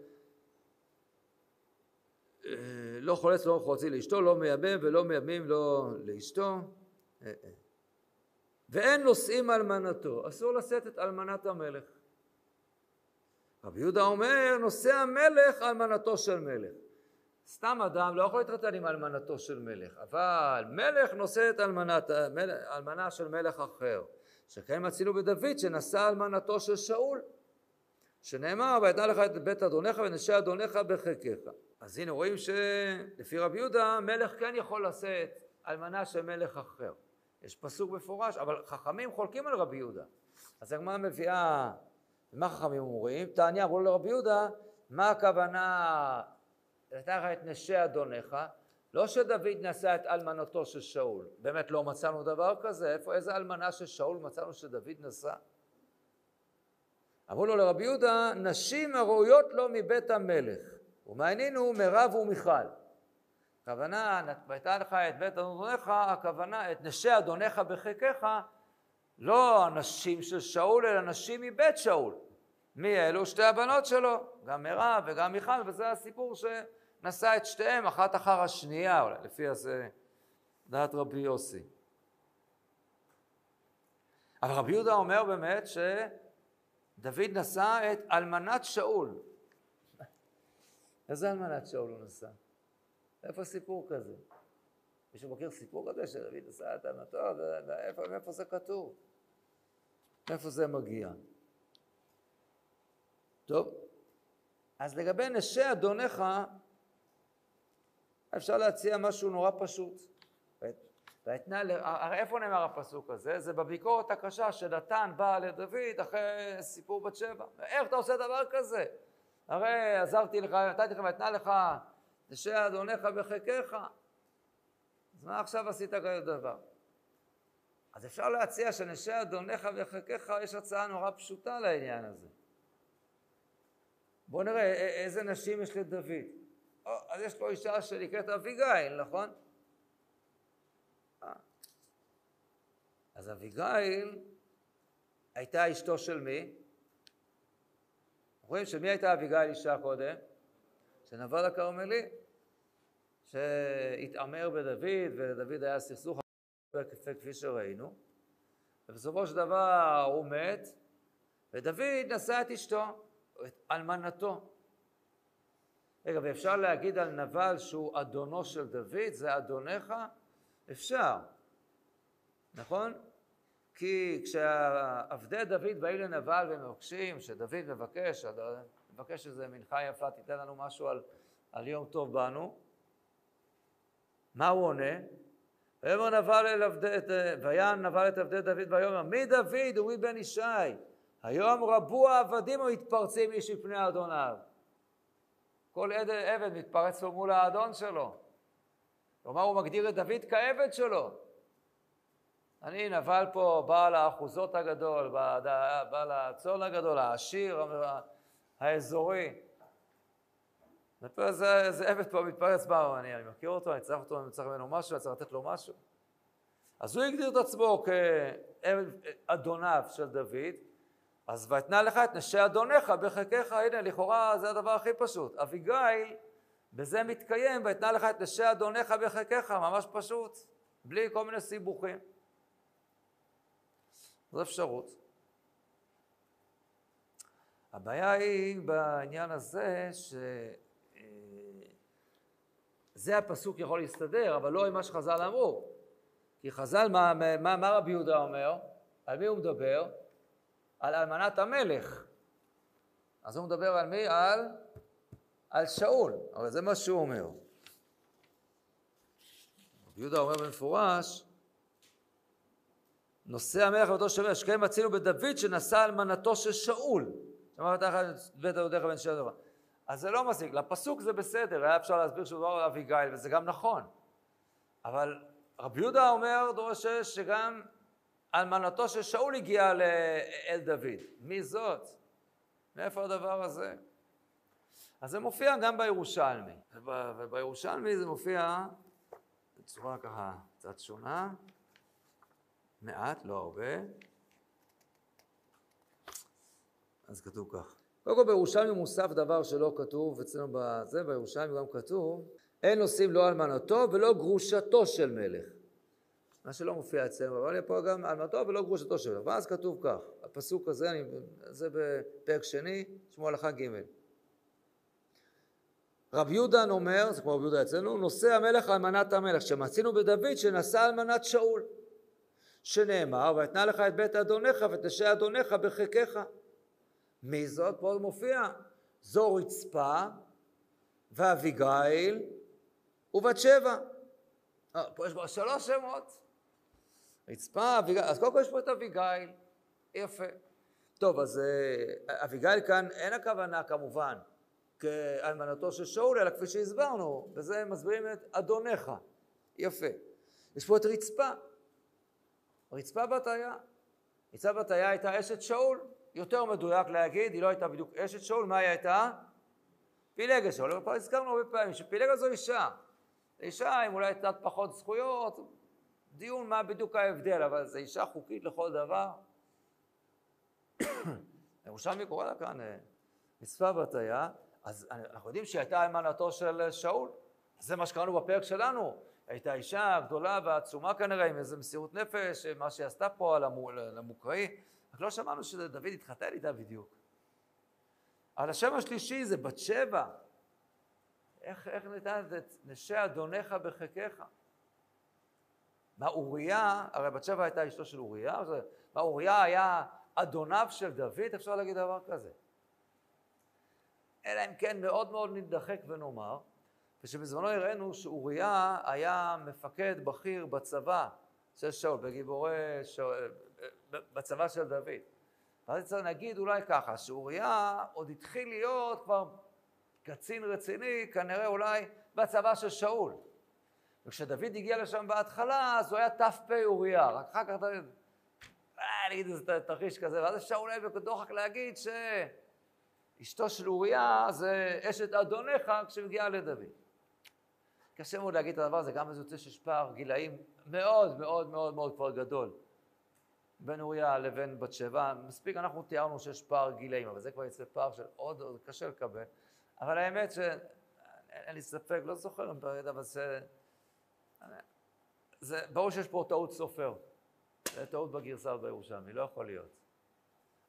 לא חולץ, לא חוצי לאשתו, לא מייבא ולא מייבאים לא לאשתו, ואין נושאים אלמנתו, אסור לשאת את אלמנת המלך. רבי יהודה אומר, נושא המלך אלמנתו של מלך. סתם אדם לא יכול להתחתן עם אלמנתו של מלך, אבל מלך נושא את אלמנת, אלמנה של מלך אחר. שכן מצאינו בדוד שנשא אלמנתו של שאול, שנאמר, ויתנה לך את בית אדונך ונשי אדונך בחיקך. אז הנה רואים שלפי רבי יהודה, מלך כן יכול לשאת אלמנה של מלך אחר. יש פסוק מפורש, אבל חכמים חולקים על רבי יהודה. אז הגמרא מביאה, מה חכמים אומרים? תעניה אמרו לרבי יהודה, מה הכוונה לתארך את נשי אדונך? לא שדוד נשא את אלמנתו של שאול. באמת לא מצאנו דבר כזה, איפה, איזה אלמנה של שאול מצאנו שדוד נשא? אמרו לו לרבי יהודה, נשים הראויות לו מבית המלך. ומענינו מרב ומיכל. הכוונה, נתבייתה לך את בית אדונך, הכוונה, את נשי אדונך בחיקך, לא הנשים של שאול, אלא נשים מבית שאול. מי אלו? שתי הבנות שלו, גם מרב וגם מיכל, וזה הסיפור שנשא את שתיהם, אחת אחר השנייה, אולי, לפי הזה, דעת רבי יוסי. אבל רבי יהודה אומר באמת שדוד נשא את אלמנת שאול. איזה אלמנת שאול הוא נשא? איפה סיפור כזה? מישהו מכיר סיפור כזה שדוד נשא את אלמנתו? איפה זה כתוב? איפה זה מגיע? טוב, אז לגבי נשי אדונך, אפשר להציע משהו נורא פשוט. איפה נאמר הפסוק הזה? זה בביקורת הקשה שנתן בא לדוד אחרי סיפור בת שבע. איך אתה עושה דבר כזה? הרי עזרתי לך, נתתי לך ואתנה לך נשי אדונך בחיקך. אז מה עכשיו עשית כזה דבר? אז אפשר להציע שנשי אדונך בחיקך, יש הצעה נורא פשוטה לעניין הזה. בואו נראה איזה נשים יש לדוד. אז יש לו אישה שנקראת אביגייל, נכון? אז אביגייל הייתה אשתו של מי? רואים שמי הייתה אביגייל אישה קודם? שנבל הכרמלי, שהתאמר בדוד, ודוד היה סכסוך כפי שראינו, ובסופו של דבר הוא מת, ודוד נשא את אשתו, את אלמנתו. רגע, ואפשר להגיד על נבל שהוא אדונו של דוד, זה אדונך? אפשר, נכון? כי כשעבדי דוד באים לנבל ומבקשים, שדוד מבקש, מבקש איזה מנחה יפה, תיתן לנו משהו על, על יום טוב בנו, מה הוא עונה? ויאמר נבל את עבדי דוד ויאמר, מי דוד ומי בן ישי? היום רבו העבדים המתפרצים איש מפני אדוניו. כל עבד מתפרץ לו מול האדון שלו. כלומר, הוא מגדיר את דוד כעבד שלו. אני נבל פה, בעל האחוזות הגדול, בעל הצאן הגדול, העשיר, האזורי. איזה עבד פה מתפרץ בא, אני, אני מכיר אותו, אני צריך אותו, אני צריך ממנו משהו, אני צריך לתת לו משהו. אז הוא הגדיר את עצמו כעבד אדוניו של דוד, אז ואתנה לך את נשי אדונך בחיקך, הנה, לכאורה זה הדבר הכי פשוט. אביגייל, בזה מתקיים, ואתנה לך את נשי אדונך בחיקך, ממש פשוט, בלי כל מיני סיבוכים. זו אפשרות. הבעיה היא בעניין הזה, שזה הפסוק יכול להסתדר, אבל לא עם מה שחז"ל אמרו. כי חז"ל, מה, מה, מה רבי יהודה אומר? על מי הוא מדבר? על אלמנת המלך. אז הוא מדבר על מי? על, על שאול. אבל זה מה שהוא אומר. יהודה אומר במפורש, נושא המלך ואותו שומר, שכן מצינו בדוד שנשא אלמנתו של שאול. שאמר את האחד בית אדוניך בן שאול. אז זה לא מספיק. לפסוק זה בסדר. היה אפשר להסביר שהוא דבר על אביגייל, וזה גם נכון. אבל רבי יהודה אומר, דורש שגם אלמנתו של שאול הגיעה לאל דוד. מי זאת? מאיפה הדבר הזה? אז זה מופיע גם בירושלמי. ובירושלמי זה מופיע בצורה ככה קצת שונה. מעט, לא הרבה. אז כתוב כך. קודם כל בירושלמי מוסף דבר שלא כתוב, אצלנו בזה, בירושלמי גם כתוב, אין נושאים לא אלמנתו ולא גרושתו של מלך. מה שלא מופיע אצלנו, אבל אני פה גם אלמנתו ולא גרושתו של מלך. ואז כתוב כך, הפסוק הזה, אני, זה בפרק שני, שמואל ג'. רב יהודן אומר, זה כמו רב יהודה אצלנו, נושא המלך אלמנת המלך, שמצינו בדוד שנשא אלמנת שאול. שנאמר, ואתנה לך את בית אדונך ואת נשי אדונך בחיקך. מי זאת? פה מופיע. זו רצפה, ואביגייל, ובת שבע. פה יש בו שלוש שמות. רצפה, אביגייל. אז קודם כל יש פה את אביגייל. יפה. טוב, אז אביגייל כאן אין הכוונה כמובן, כאלמנתו של שאול, אלא כפי שהסברנו, וזה מסבירים את אדונך. יפה. יש פה את רצפה. רצפה בת איה. רצפה בת איה הייתה אשת שאול. יותר מדויק להגיד, היא לא הייתה בדיוק אשת שאול, מה היא הייתה? פילגש שאול. אבל פה הזכרנו הרבה פעמים שפילגש זו אישה. אישה עם אולי תת פחות זכויות, דיון מה בדיוק ההבדל, אבל זו אישה חוקית לכל דבר. ירושלמי קורא לה כאן רצפה בת איה, אז אנחנו יודעים שהיא הייתה אלמנתו של שאול. זה מה שקראנו בפרק שלנו. הייתה אישה גדולה והעצומה כנראה, עם איזו מסירות נפש, מה שעשתה פה למוקראי. רק לא שמענו שדוד התחתן איתה בדיוק. על השם השלישי זה בת שבע. איך, איך ניתן את נשי אדונך בחיקך? מה אוריה, הרי בת שבע הייתה אשתו של אוריה, מה אוריה היה אדוניו של דוד, אפשר להגיד דבר כזה. אלא אם כן מאוד מאוד נדחק ונאמר, ושבזמנו הראינו שאוריה היה מפקד בכיר בצבא של שאול, בגיבורי שאול, בצבא של דוד. ואז צריך להגיד אולי ככה, שאוריה עוד התחיל להיות כבר קצין רציני, כנראה אולי בצבא של שאול. וכשדוד הגיע לשם בהתחלה, אז הוא היה ת"פ אוריה, רק אחר כך דוד, אני אגיד איזה תרחיש כזה, ואז אפשר אולי בדוחק להגיד שאשתו של אוריה זה אשת אדונך כשמגיעה לדוד. קשה מאוד להגיד את הדבר הזה, גם אז יוצא שיש פער גילאים מאוד מאוד מאוד מאוד כבר גדול. בין אוריה לבין בת שבע, מספיק אנחנו תיארנו שיש פער גילאים, אבל זה כבר יצא פער של עוד, עוד קשה לקבל, אבל האמת שאין לי ספק, לא זוכר, אבל זה, זה ברור שיש פה טעות סופר, זה טעות בגרסה בירושלמי, לא יכול להיות.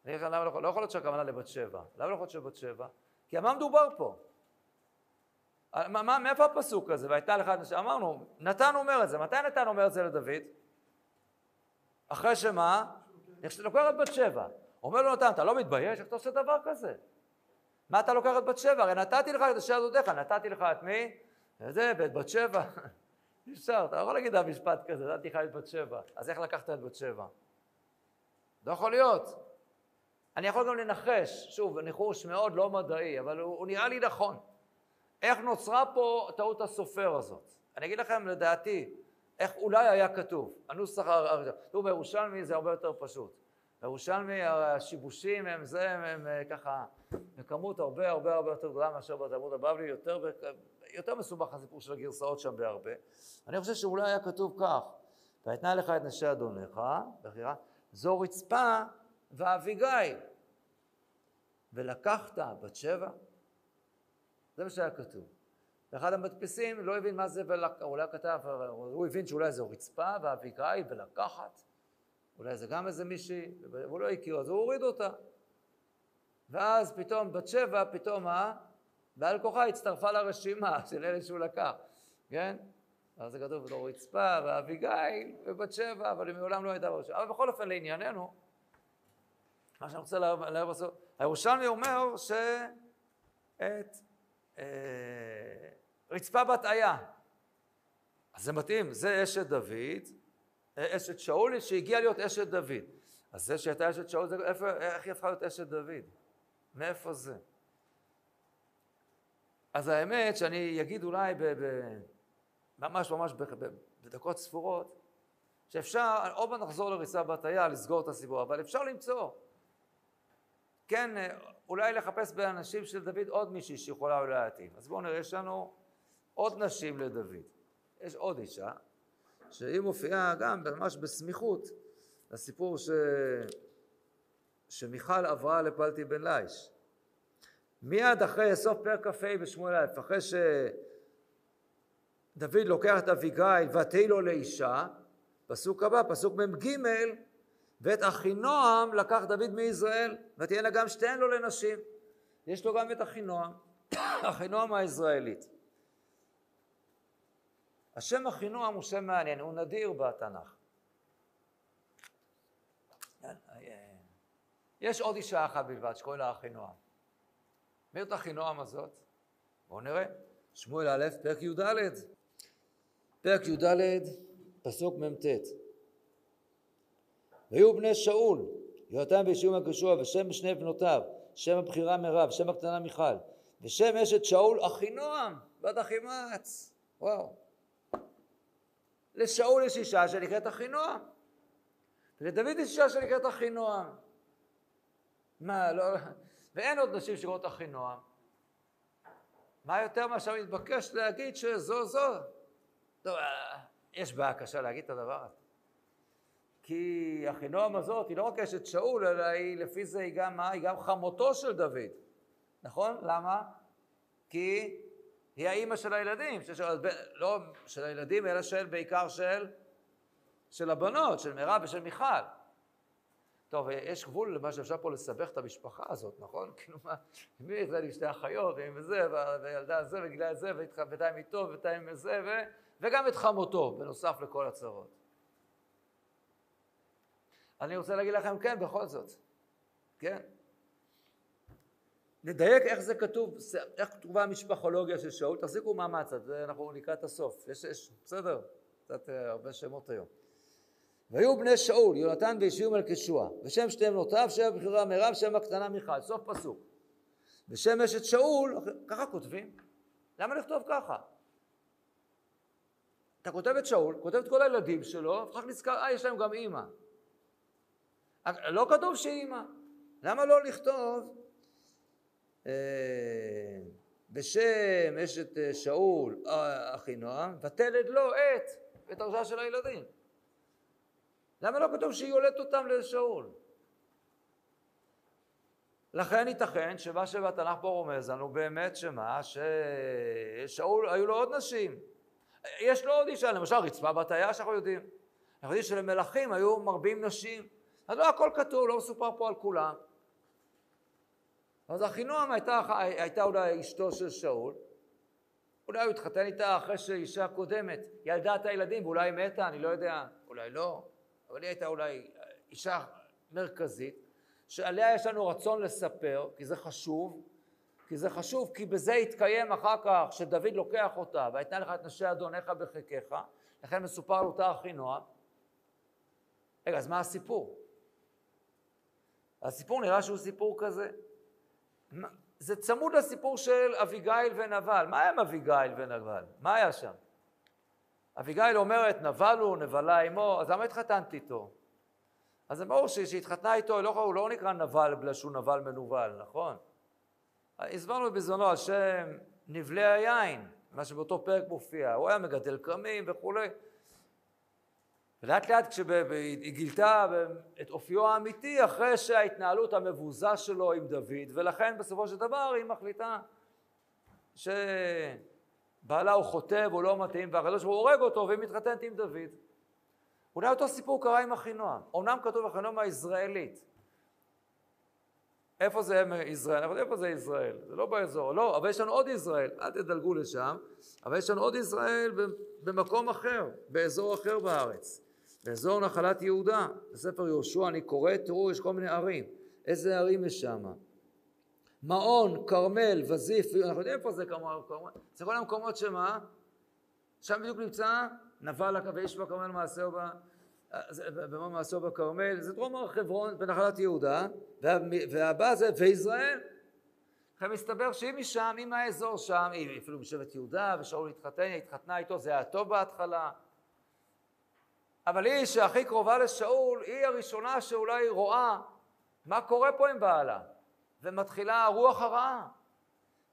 אני חושב, למה לא יכול, לא יכול להיות שהכוונה לבת שבע, למה לא יכול להיות שבת שבע? כי מה מדובר פה? מה, מה, מאיפה הפסוק הזה? והייתה לך, אמרנו, נתן אומר את זה, מתי נתן אומר את זה לדוד? אחרי שמה? לוקח את בת שבע. אומר לו נתן, אתה לא מתבייש? איך אתה עושה דבר כזה? מה אתה לוקח את בת שבע? הרי נתתי לך את אשר דודיך, נתתי לך את מי? זה, את בת שבע. אפשר, אתה לא יכול להגיד המשפט כזה, נתתי לך את בת שבע. אז איך לקחת את בת שבע? לא יכול להיות. אני יכול גם לנחש, שוב, ניחוש מאוד לא מדעי, אבל הוא, הוא נראה לי נכון. איך נוצרה פה טעות הסופר הזאת? אני אגיד לכם, לדעתי, איך אולי היה כתוב, הנוסח הראשון, תראו, בירושלמי זה הרבה יותר פשוט. בירושלמי השיבושים הם זה, הם, הם, הם ככה, בכמות הרבה הרבה הרבה יותר גדולה מאשר בתלמוד הבבלי, יותר, יותר מסובך הסיפור של הגרסאות שם בהרבה. אני חושב שאולי היה כתוב כך, והתנה לך את נשי אדונך, בחירה, זו רצפה ואביגייל, ולקחת בת שבע, זה מה שהיה כתוב. ואחד המדפיסים לא הבין מה זה, אולי כתב, הוא הבין שאולי זו רצפה ואביגייל ולקחת, אולי זה גם איזה מישהי, והוא לא הכיר, אז הוא הוריד אותה. ואז פתאום בת שבע, פתאום מה? בעל כוחה הצטרפה לרשימה של אלה שהוא לקח, כן? אז זה כתוב, זו רצפה ואביגייל ובת שבע, אבל היא מעולם לא הייתה ברשימה. אבל בכל אופן לענייננו, מה שאני רוצה להראות בסוף, הירושלמי אומר שאת אה, רצפה בת איה, אז זה מתאים, זה אשת דוד, אשת שאול שהגיעה להיות אשת דוד, אז זה שהייתה אשת שאול, זה, איפה, איך היא הפכה להיות אשת דוד? מאיפה זה? אז האמת שאני אגיד אולי ב, ב, ממש ממש ב, ב, בדקות ספורות, שאפשר, או בנחזור לרצפה בת איה, לסגור את הסיפור, אבל אפשר למצוא. כן, אולי לחפש באנשים של דוד עוד מישהי שיכולה אולי להתאים. אז בואו נראה, יש לנו עוד נשים לדוד. יש עוד אישה, שהיא מופיעה גם ממש בסמיכות, לסיפור ש... שמיכל עברה לפלטיאל בן ליש. מיד אחרי סוף פרק כ"ה בשמואל א', אחרי שדוד לוקח את אביגייל ותהי לו לאישה, פסוק הבא, פסוק מ"ג, ואת אחינועם לקח דוד מישראל, ותהיינה גם שתיהן לו לנשים. יש לו גם את אחינועם, אחינועם הישראלית. השם אחינועם הוא שם מעניין, הוא נדיר בתנ"ך. יש עוד אישה אחת בלבד שקוראים לה אחינועם. מי את אחינועם הזאת? בואו נראה. שמואל א', פרק י"ד. פרק י"ד, פסוק מ"ט. והיו בני שאול, יהונתן וישועם הקשוע, ושם שני בנותיו, שם הבכירה מירב, שם הקטנה מיכל, ושם אשת שאול אחינועם, בת אחימץ. וואו. לשאול יש אישה שנקראת אחינועם. ולדוד יש אישה שנקראת אחינועם. מה, לא... ואין עוד נשים שקוראות אחינועם. מה יותר מאשר מתבקש להגיד שזו זו? טוב, יש בעיה קשה להגיד את הדבר הזה. כי אחינועם הזאת היא לא רק אשת שאול, אלא היא לפי זה היא גם, היא גם חמותו של דוד. נכון? למה? כי היא האימא של הילדים, של, לא של הילדים, אלא של בעיקר של, של הבנות, של מירב ושל מיכל. טוב, יש גבול למה שאפשר פה לסבך את המשפחה הזאת, נכון? כאילו מה, מי יתלה עם שתי אחיות, עם זה, וילדה זה, וגילה זה, ותיים איתו, ותיים זה, ו... וגם את חמותו, בנוסף לכל הצרות. אני רוצה להגיד לכם, כן, בכל זאת, כן. נדייק איך זה כתוב, איך כתובה המשפחולוגיה של שאול, תחזיקו מאמץ, אנחנו נקרא את הסוף, יש, יש, בסדר, קצת הרבה שמות היום. והיו בני שאול, יהונתן וישועם מלכישוע, ושם שתי בנותיו, שם הבכירה מירב, שם הקטנה מיכל, סוף פסוק. ושם אשת שאול, ככה כותבים, למה לכתוב ככה? אתה כותב את שאול, כותב את כל הילדים שלו, וכך נזכר, אה, יש להם גם אימא. לא כתוב שהיא אימא. למה לא לכתוב? בשם אשת שאול אחינועם, ותלד לו את, את הרשעה של הילדים. למה לא כתוב שהיא יולדת אותם לשאול? לכן ייתכן שמה שבתנ"ך פה רומז לנו באמת שמה ששאול, היו לו עוד נשים. יש לו עוד אישה, למשל רצפה בת איה שאנחנו יודעים. אנחנו יודעים שלמלכים היו מרבים נשים. אז לא הכל כתוב, לא מסופר פה על כולם. אז אחינועם הייתה, הייתה אולי אשתו של שאול, אולי הוא התחתן איתה אחרי שאישה קודמת, ילדה את הילדים, ואולי מתה, אני לא יודע, אולי לא, אבל היא הייתה אולי אישה מרכזית, שעליה יש לנו רצון לספר, כי זה חשוב, כי זה חשוב, כי בזה יתקיים אחר כך, שדוד לוקח אותה, והייתה לך את נשי אדונך בחיקך, לכן מסופר על אותה אחינועם. רגע, אז מה הסיפור? הסיפור נראה שהוא סיפור כזה. זה צמוד לסיפור של אביגייל ונבל. מה הם אביגייל ונבל? מה היה שם? אביגייל אומרת, נבל הוא, נבלה אמו, אז למה התחתנתי איתו? אז זה מאור שהתחתנה איתו, הוא לא נקרא נבל, בגלל שהוא נבל מנובל, נכון? הסברנו בזמנו על שם נבלי היין, מה שבאותו פרק מופיע, הוא היה מגדל קרמים וכו'. ולאט לאט כשהיא גילתה את אופיו האמיתי, אחרי שההתנהלות המבוזה שלו עם דוד, ולכן בסופו של דבר היא מחליטה שבעלה הוא חוטב, הוא לא מתאים, והקדוש ברוך הוא הורג אותו, והיא מתחתנת עם דוד. אולי אותו סיפור קרה עם אחינועם. אומנם כתוב אחינועם הישראלית. איפה זה ישראל? איפה זה ישראל? זה לא באזור, לא, אבל יש לנו עוד ישראל, אל תדלגו לשם, אבל יש לנו עוד ישראל במקום אחר, באזור אחר בארץ. באזור נחלת יהודה, בספר יהושע, אני קורא, תראו, יש כל מיני ערים. איזה ערים יש שם? מעון, כרמל, וזיף, אנחנו יודעים איפה זה כרמל, כרמל. זה כל המקומות שמה? שם בדיוק נמצא, נבל ואיש בכרמל מעשהו בה, במה מעשהו בכרמל, זה דרום הר חברון בנחלת יהודה, והבא זה וישראל. לכן מסתבר שהיא משם, היא מהאזור שם, היא אפילו משבט יהודה, ושאול התחתן, היא התחתנה איתו, זה היה טוב בהתחלה. אבל היא שהכי קרובה לשאול, היא הראשונה שאולי רואה מה קורה פה עם בעלה, ומתחילה הרוח הרעה.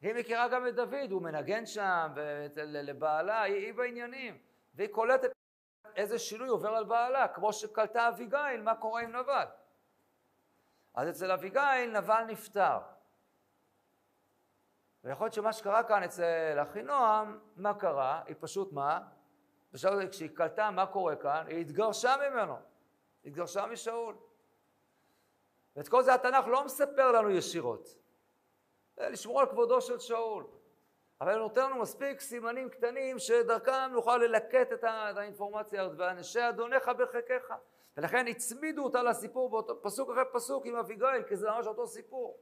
היא מכירה גם את דוד, הוא מנגן שם לבעלה, היא, היא בעניינים, והיא קולטת איזה שינוי עובר על בעלה, כמו שקלטה אביגייל, מה קורה עם נבל. אז אצל אביגייל נבל נפטר. ויכול להיות שמה שקרה כאן אצל אחינועם, מה קרה? היא פשוט מה? בשביל כשהיא קלטה מה קורה כאן, היא התגרשה ממנו, התגרשה משאול. ואת כל זה התנ"ך לא מספר לנו ישירות. זה לשמור על כבודו של שאול. אבל הוא נותן לנו מספיק סימנים קטנים שדרכם נוכל ללקט את האינפורמציה, ואנשי אדונך בחיקך. ולכן הצמידו אותה לסיפור באותו, פסוק אחרי פסוק עם אביגייל, כי זה ממש אותו סיפור.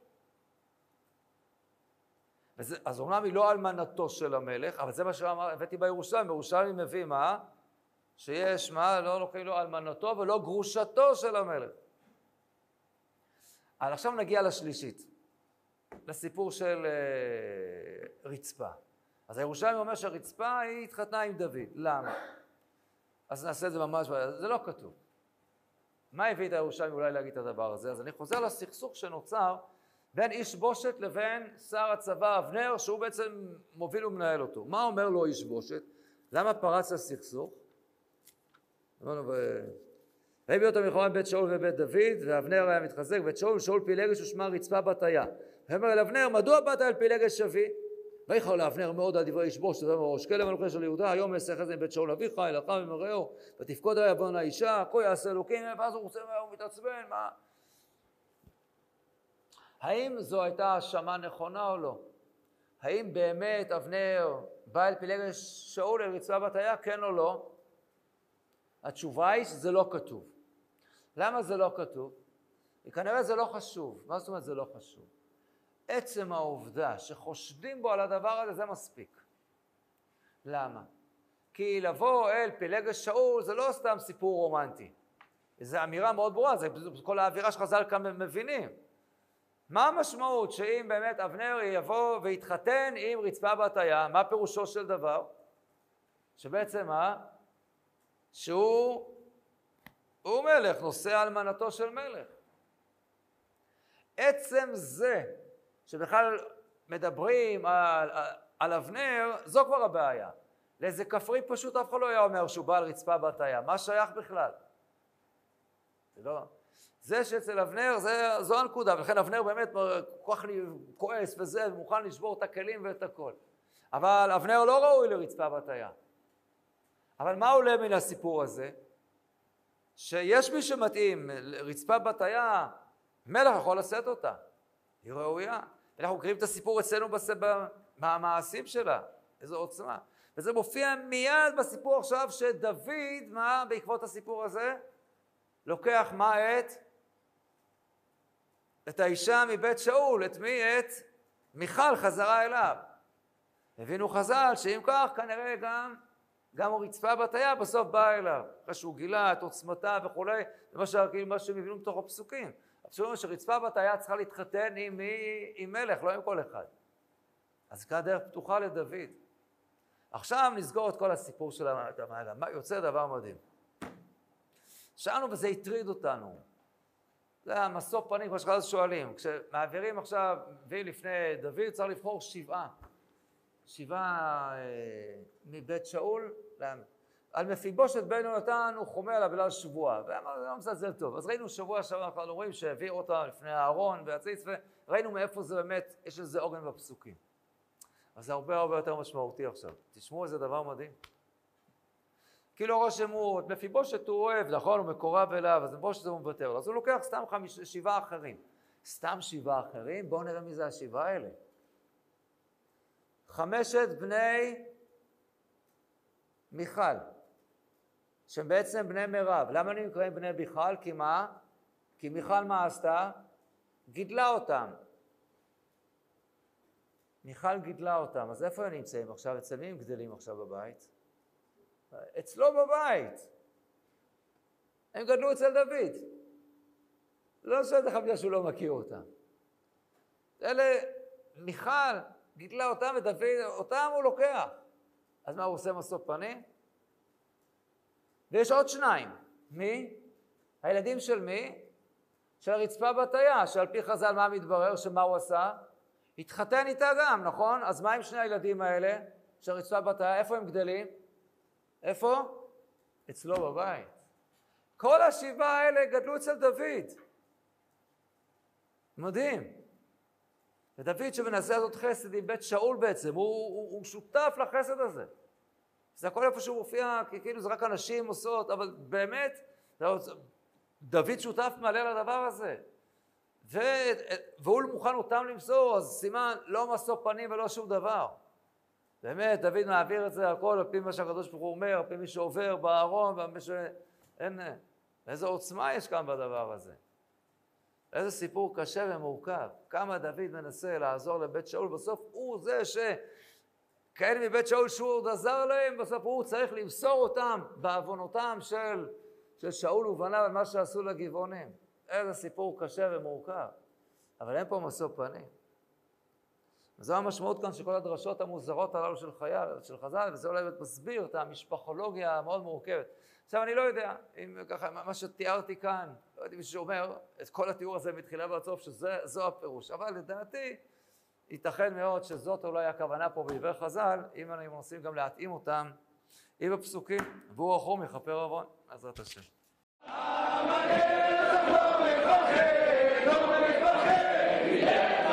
וזה, אז אומנם היא לא אלמנתו של המלך, אבל זה מה שהבאתי בירושלים. בירושלים מביא מה? שיש מה? לא לוקחים לו אלמנתו ולא גרושתו של המלך. אז עכשיו נגיע לשלישית, לסיפור של אה, רצפה. אז הירושלים אומר שהרצפה היא התחתנה עם דוד. למה? אז נעשה את זה ממש, זה לא כתוב. מה הביא את הירושלים אולי להגיד את הדבר הזה? אז אני חוזר לסכסוך שנוצר בין איש בושת לבין שר הצבא אבנר, שהוא בעצם מוביל ומנהל אותו. מה אומר לו איש בושת? למה פרץ הסכסוך? אמרנו, והביאו אותם מלחמה בית שאול ובית דוד, ואבנר היה מתחזק, בית שאול, שאול פילגש ושמה רצפה בת איה. ואומר אל אבנר, מדוע באת אל פילגש אבי? ויחר לאבנר מאוד על דברי איש בושת, ראש כלב מלוכה של יהודה, היום יסך את זה מבית שאול אביך, אלך ממראהו, ותפקוד עליה בן האישה, כה יעשה אלוקים, ואז הוא רוצה, הוא מתעצבן, מה? האם זו הייתה האשמה נכונה או לא? האם באמת אבנר בא אל פילגש שאול אל רצפה בת איה, כן או לא? התשובה היא שזה לא כתוב. למה זה לא כתוב? כנראה זה לא חשוב. מה זאת אומרת זה לא חשוב? עצם העובדה שחושדים בו על הדבר הזה, זה מספיק. למה? כי לבוא אל פילגש שאול זה לא סתם סיפור רומנטי. זו אמירה מאוד ברורה, זה כל האווירה שחז"ל כאן מבינים. מה המשמעות שאם באמת אבנר יבוא ויתחתן עם רצפה בת איה, מה פירושו של דבר? שבעצם מה? שהוא הוא מלך, נושא אלמנתו של מלך. עצם זה שבכלל מדברים על, על, על אבנר, זו כבר הבעיה. לאיזה כפרי פשוט אף אחד לא היה אומר שהוא בעל רצפה בת איה. מה שייך בכלל? לא. זה שאצל אבנר, זה, זו הנקודה, ולכן אבנר באמת כוח לי כועס וזה, ומוכן לשבור את הכלים ואת הכל. אבל אבנר לא ראוי לרצפה בת איה. אבל מה עולה מן הסיפור הזה? שיש מי שמתאים, רצפה בת איה, מלך יכול לשאת אותה. היא ראויה. אנחנו קוראים את הסיפור אצלנו במעשים שלה. איזו עוצמה. וזה מופיע מיד בסיפור עכשיו שדוד, מה בעקבות הסיפור הזה? לוקח מה את? את האישה מבית שאול, את מי? את מיכל חזרה אליו. הבינו חז"ל שאם כך כנראה גם, גם רצפה בת איה בסוף באה אליו. אחרי שהוא גילה את עוצמתה וכו', זה מה שהם הבינו מתוך הפסוקים. הפסוקים שרצפה בת איה צריכה להתחתן עם, עם מלך, לא עם כל אחד. אז כאן דרך פתוחה לדוד. עכשיו נסגור את כל הסיפור של המעלה. יוצא דבר מדהים. שאלנו וזה הטריד אותנו. זה המסור פנים, כמו שחז"ל שואלים. כשמעבירים עכשיו, ולפני דוד צריך לבחור שבעה. שבעה אה, מבית שאול. על מפיבושת בן יונתן הוא חומר עליו בגלל שבוע. ואמר, זה לא מסתדר טוב. אז ראינו שבוע שבוע, אנחנו רואים שהעביר אותה לפני הארון והציץ, וראינו מאיפה זה באמת, יש איזה עוגן בפסוקים. אז זה הרבה הרבה יותר משמעותי עכשיו. תשמעו איזה דבר מדהים. כאילו רושם הוא, את מפיבושת הוא אוהב, נכון, הוא מקורב אליו, אז מפיבושת הוא מוותר לו. אז הוא לוקח סתם חמיש, שבעה אחרים. סתם שבעה אחרים? בואו נראה מי זה השבעה האלה. חמשת בני מיכל, שהם בעצם בני מירב. למה אני מקראים בני מיכל? כי מה? כי מיכל מה עשתה? גידלה אותם. מיכל גידלה אותם, אז איפה הם נמצאים עכשיו? אצל מי הם גדלים עכשיו בבית? אצלו בבית. הם גדלו אצל דוד. לא שאתה חבדה שהוא לא מכיר אותם. אלה, מיכל גידלה אותם ודוד, אותם הוא לוקח. אז מה הוא עושה מסוף פנים? ויש עוד שניים. מי? הילדים של מי? של הרצפה בת איה, שעל פי חז"ל מה מתברר, שמה הוא עשה? התחתן איתה גם, נכון? אז מה עם שני הילדים האלה, שרצפה בת איה, איפה הם גדלים? איפה? אצלו בבית. כל השבעה האלה גדלו אצל דוד. מדהים. ודוד שמנסה לעשות חסד עם בית שאול בעצם, הוא, הוא, הוא שותף לחסד הזה. זה הכל איפה שהוא מופיע, כי כאילו זה רק אנשים עושות, אבל באמת, דוד שותף מעלה לדבר הזה. ו... והוא מוכן אותם למסור, אז סימן לא מסור פנים ולא שום דבר. באמת, דוד מעביר את זה הכל, על פי מה שהקדוש ברוך הוא אומר, על פי מי שעובר בארון, ועל מי ש... אין... איזו עוצמה יש כאן בדבר הזה. איזה סיפור קשה ומורכב. כמה דוד מנסה לעזור לבית שאול, בסוף הוא זה שכאלה מבית שאול שהוא עוד עזר להם, בסוף הוא צריך למסור אותם בעוונותם של, של שאול ובניו, על מה שעשו לגבעונים. איזה סיפור קשה ומורכב, אבל אין פה מסוף פנים. זו המשמעות כאן שכל הדרשות המוזרות הללו של, של חז"ל, וזה אולי מסביר את המשפחולוגיה המאוד מורכבת. עכשיו אני לא יודע, אם ככה, מה שתיארתי כאן, לא יודעים שאומר את כל התיאור הזה מתחילה בעצוף, שזו הפירוש, אבל לדעתי ייתכן מאוד שזאת אולי הכוונה פה בעבר חז"ל, אם אנחנו מנסים גם להתאים אותם עם הפסוקים, והוא רחום יכפר עוון, בעזרת השם. אמן. Don't make me forget.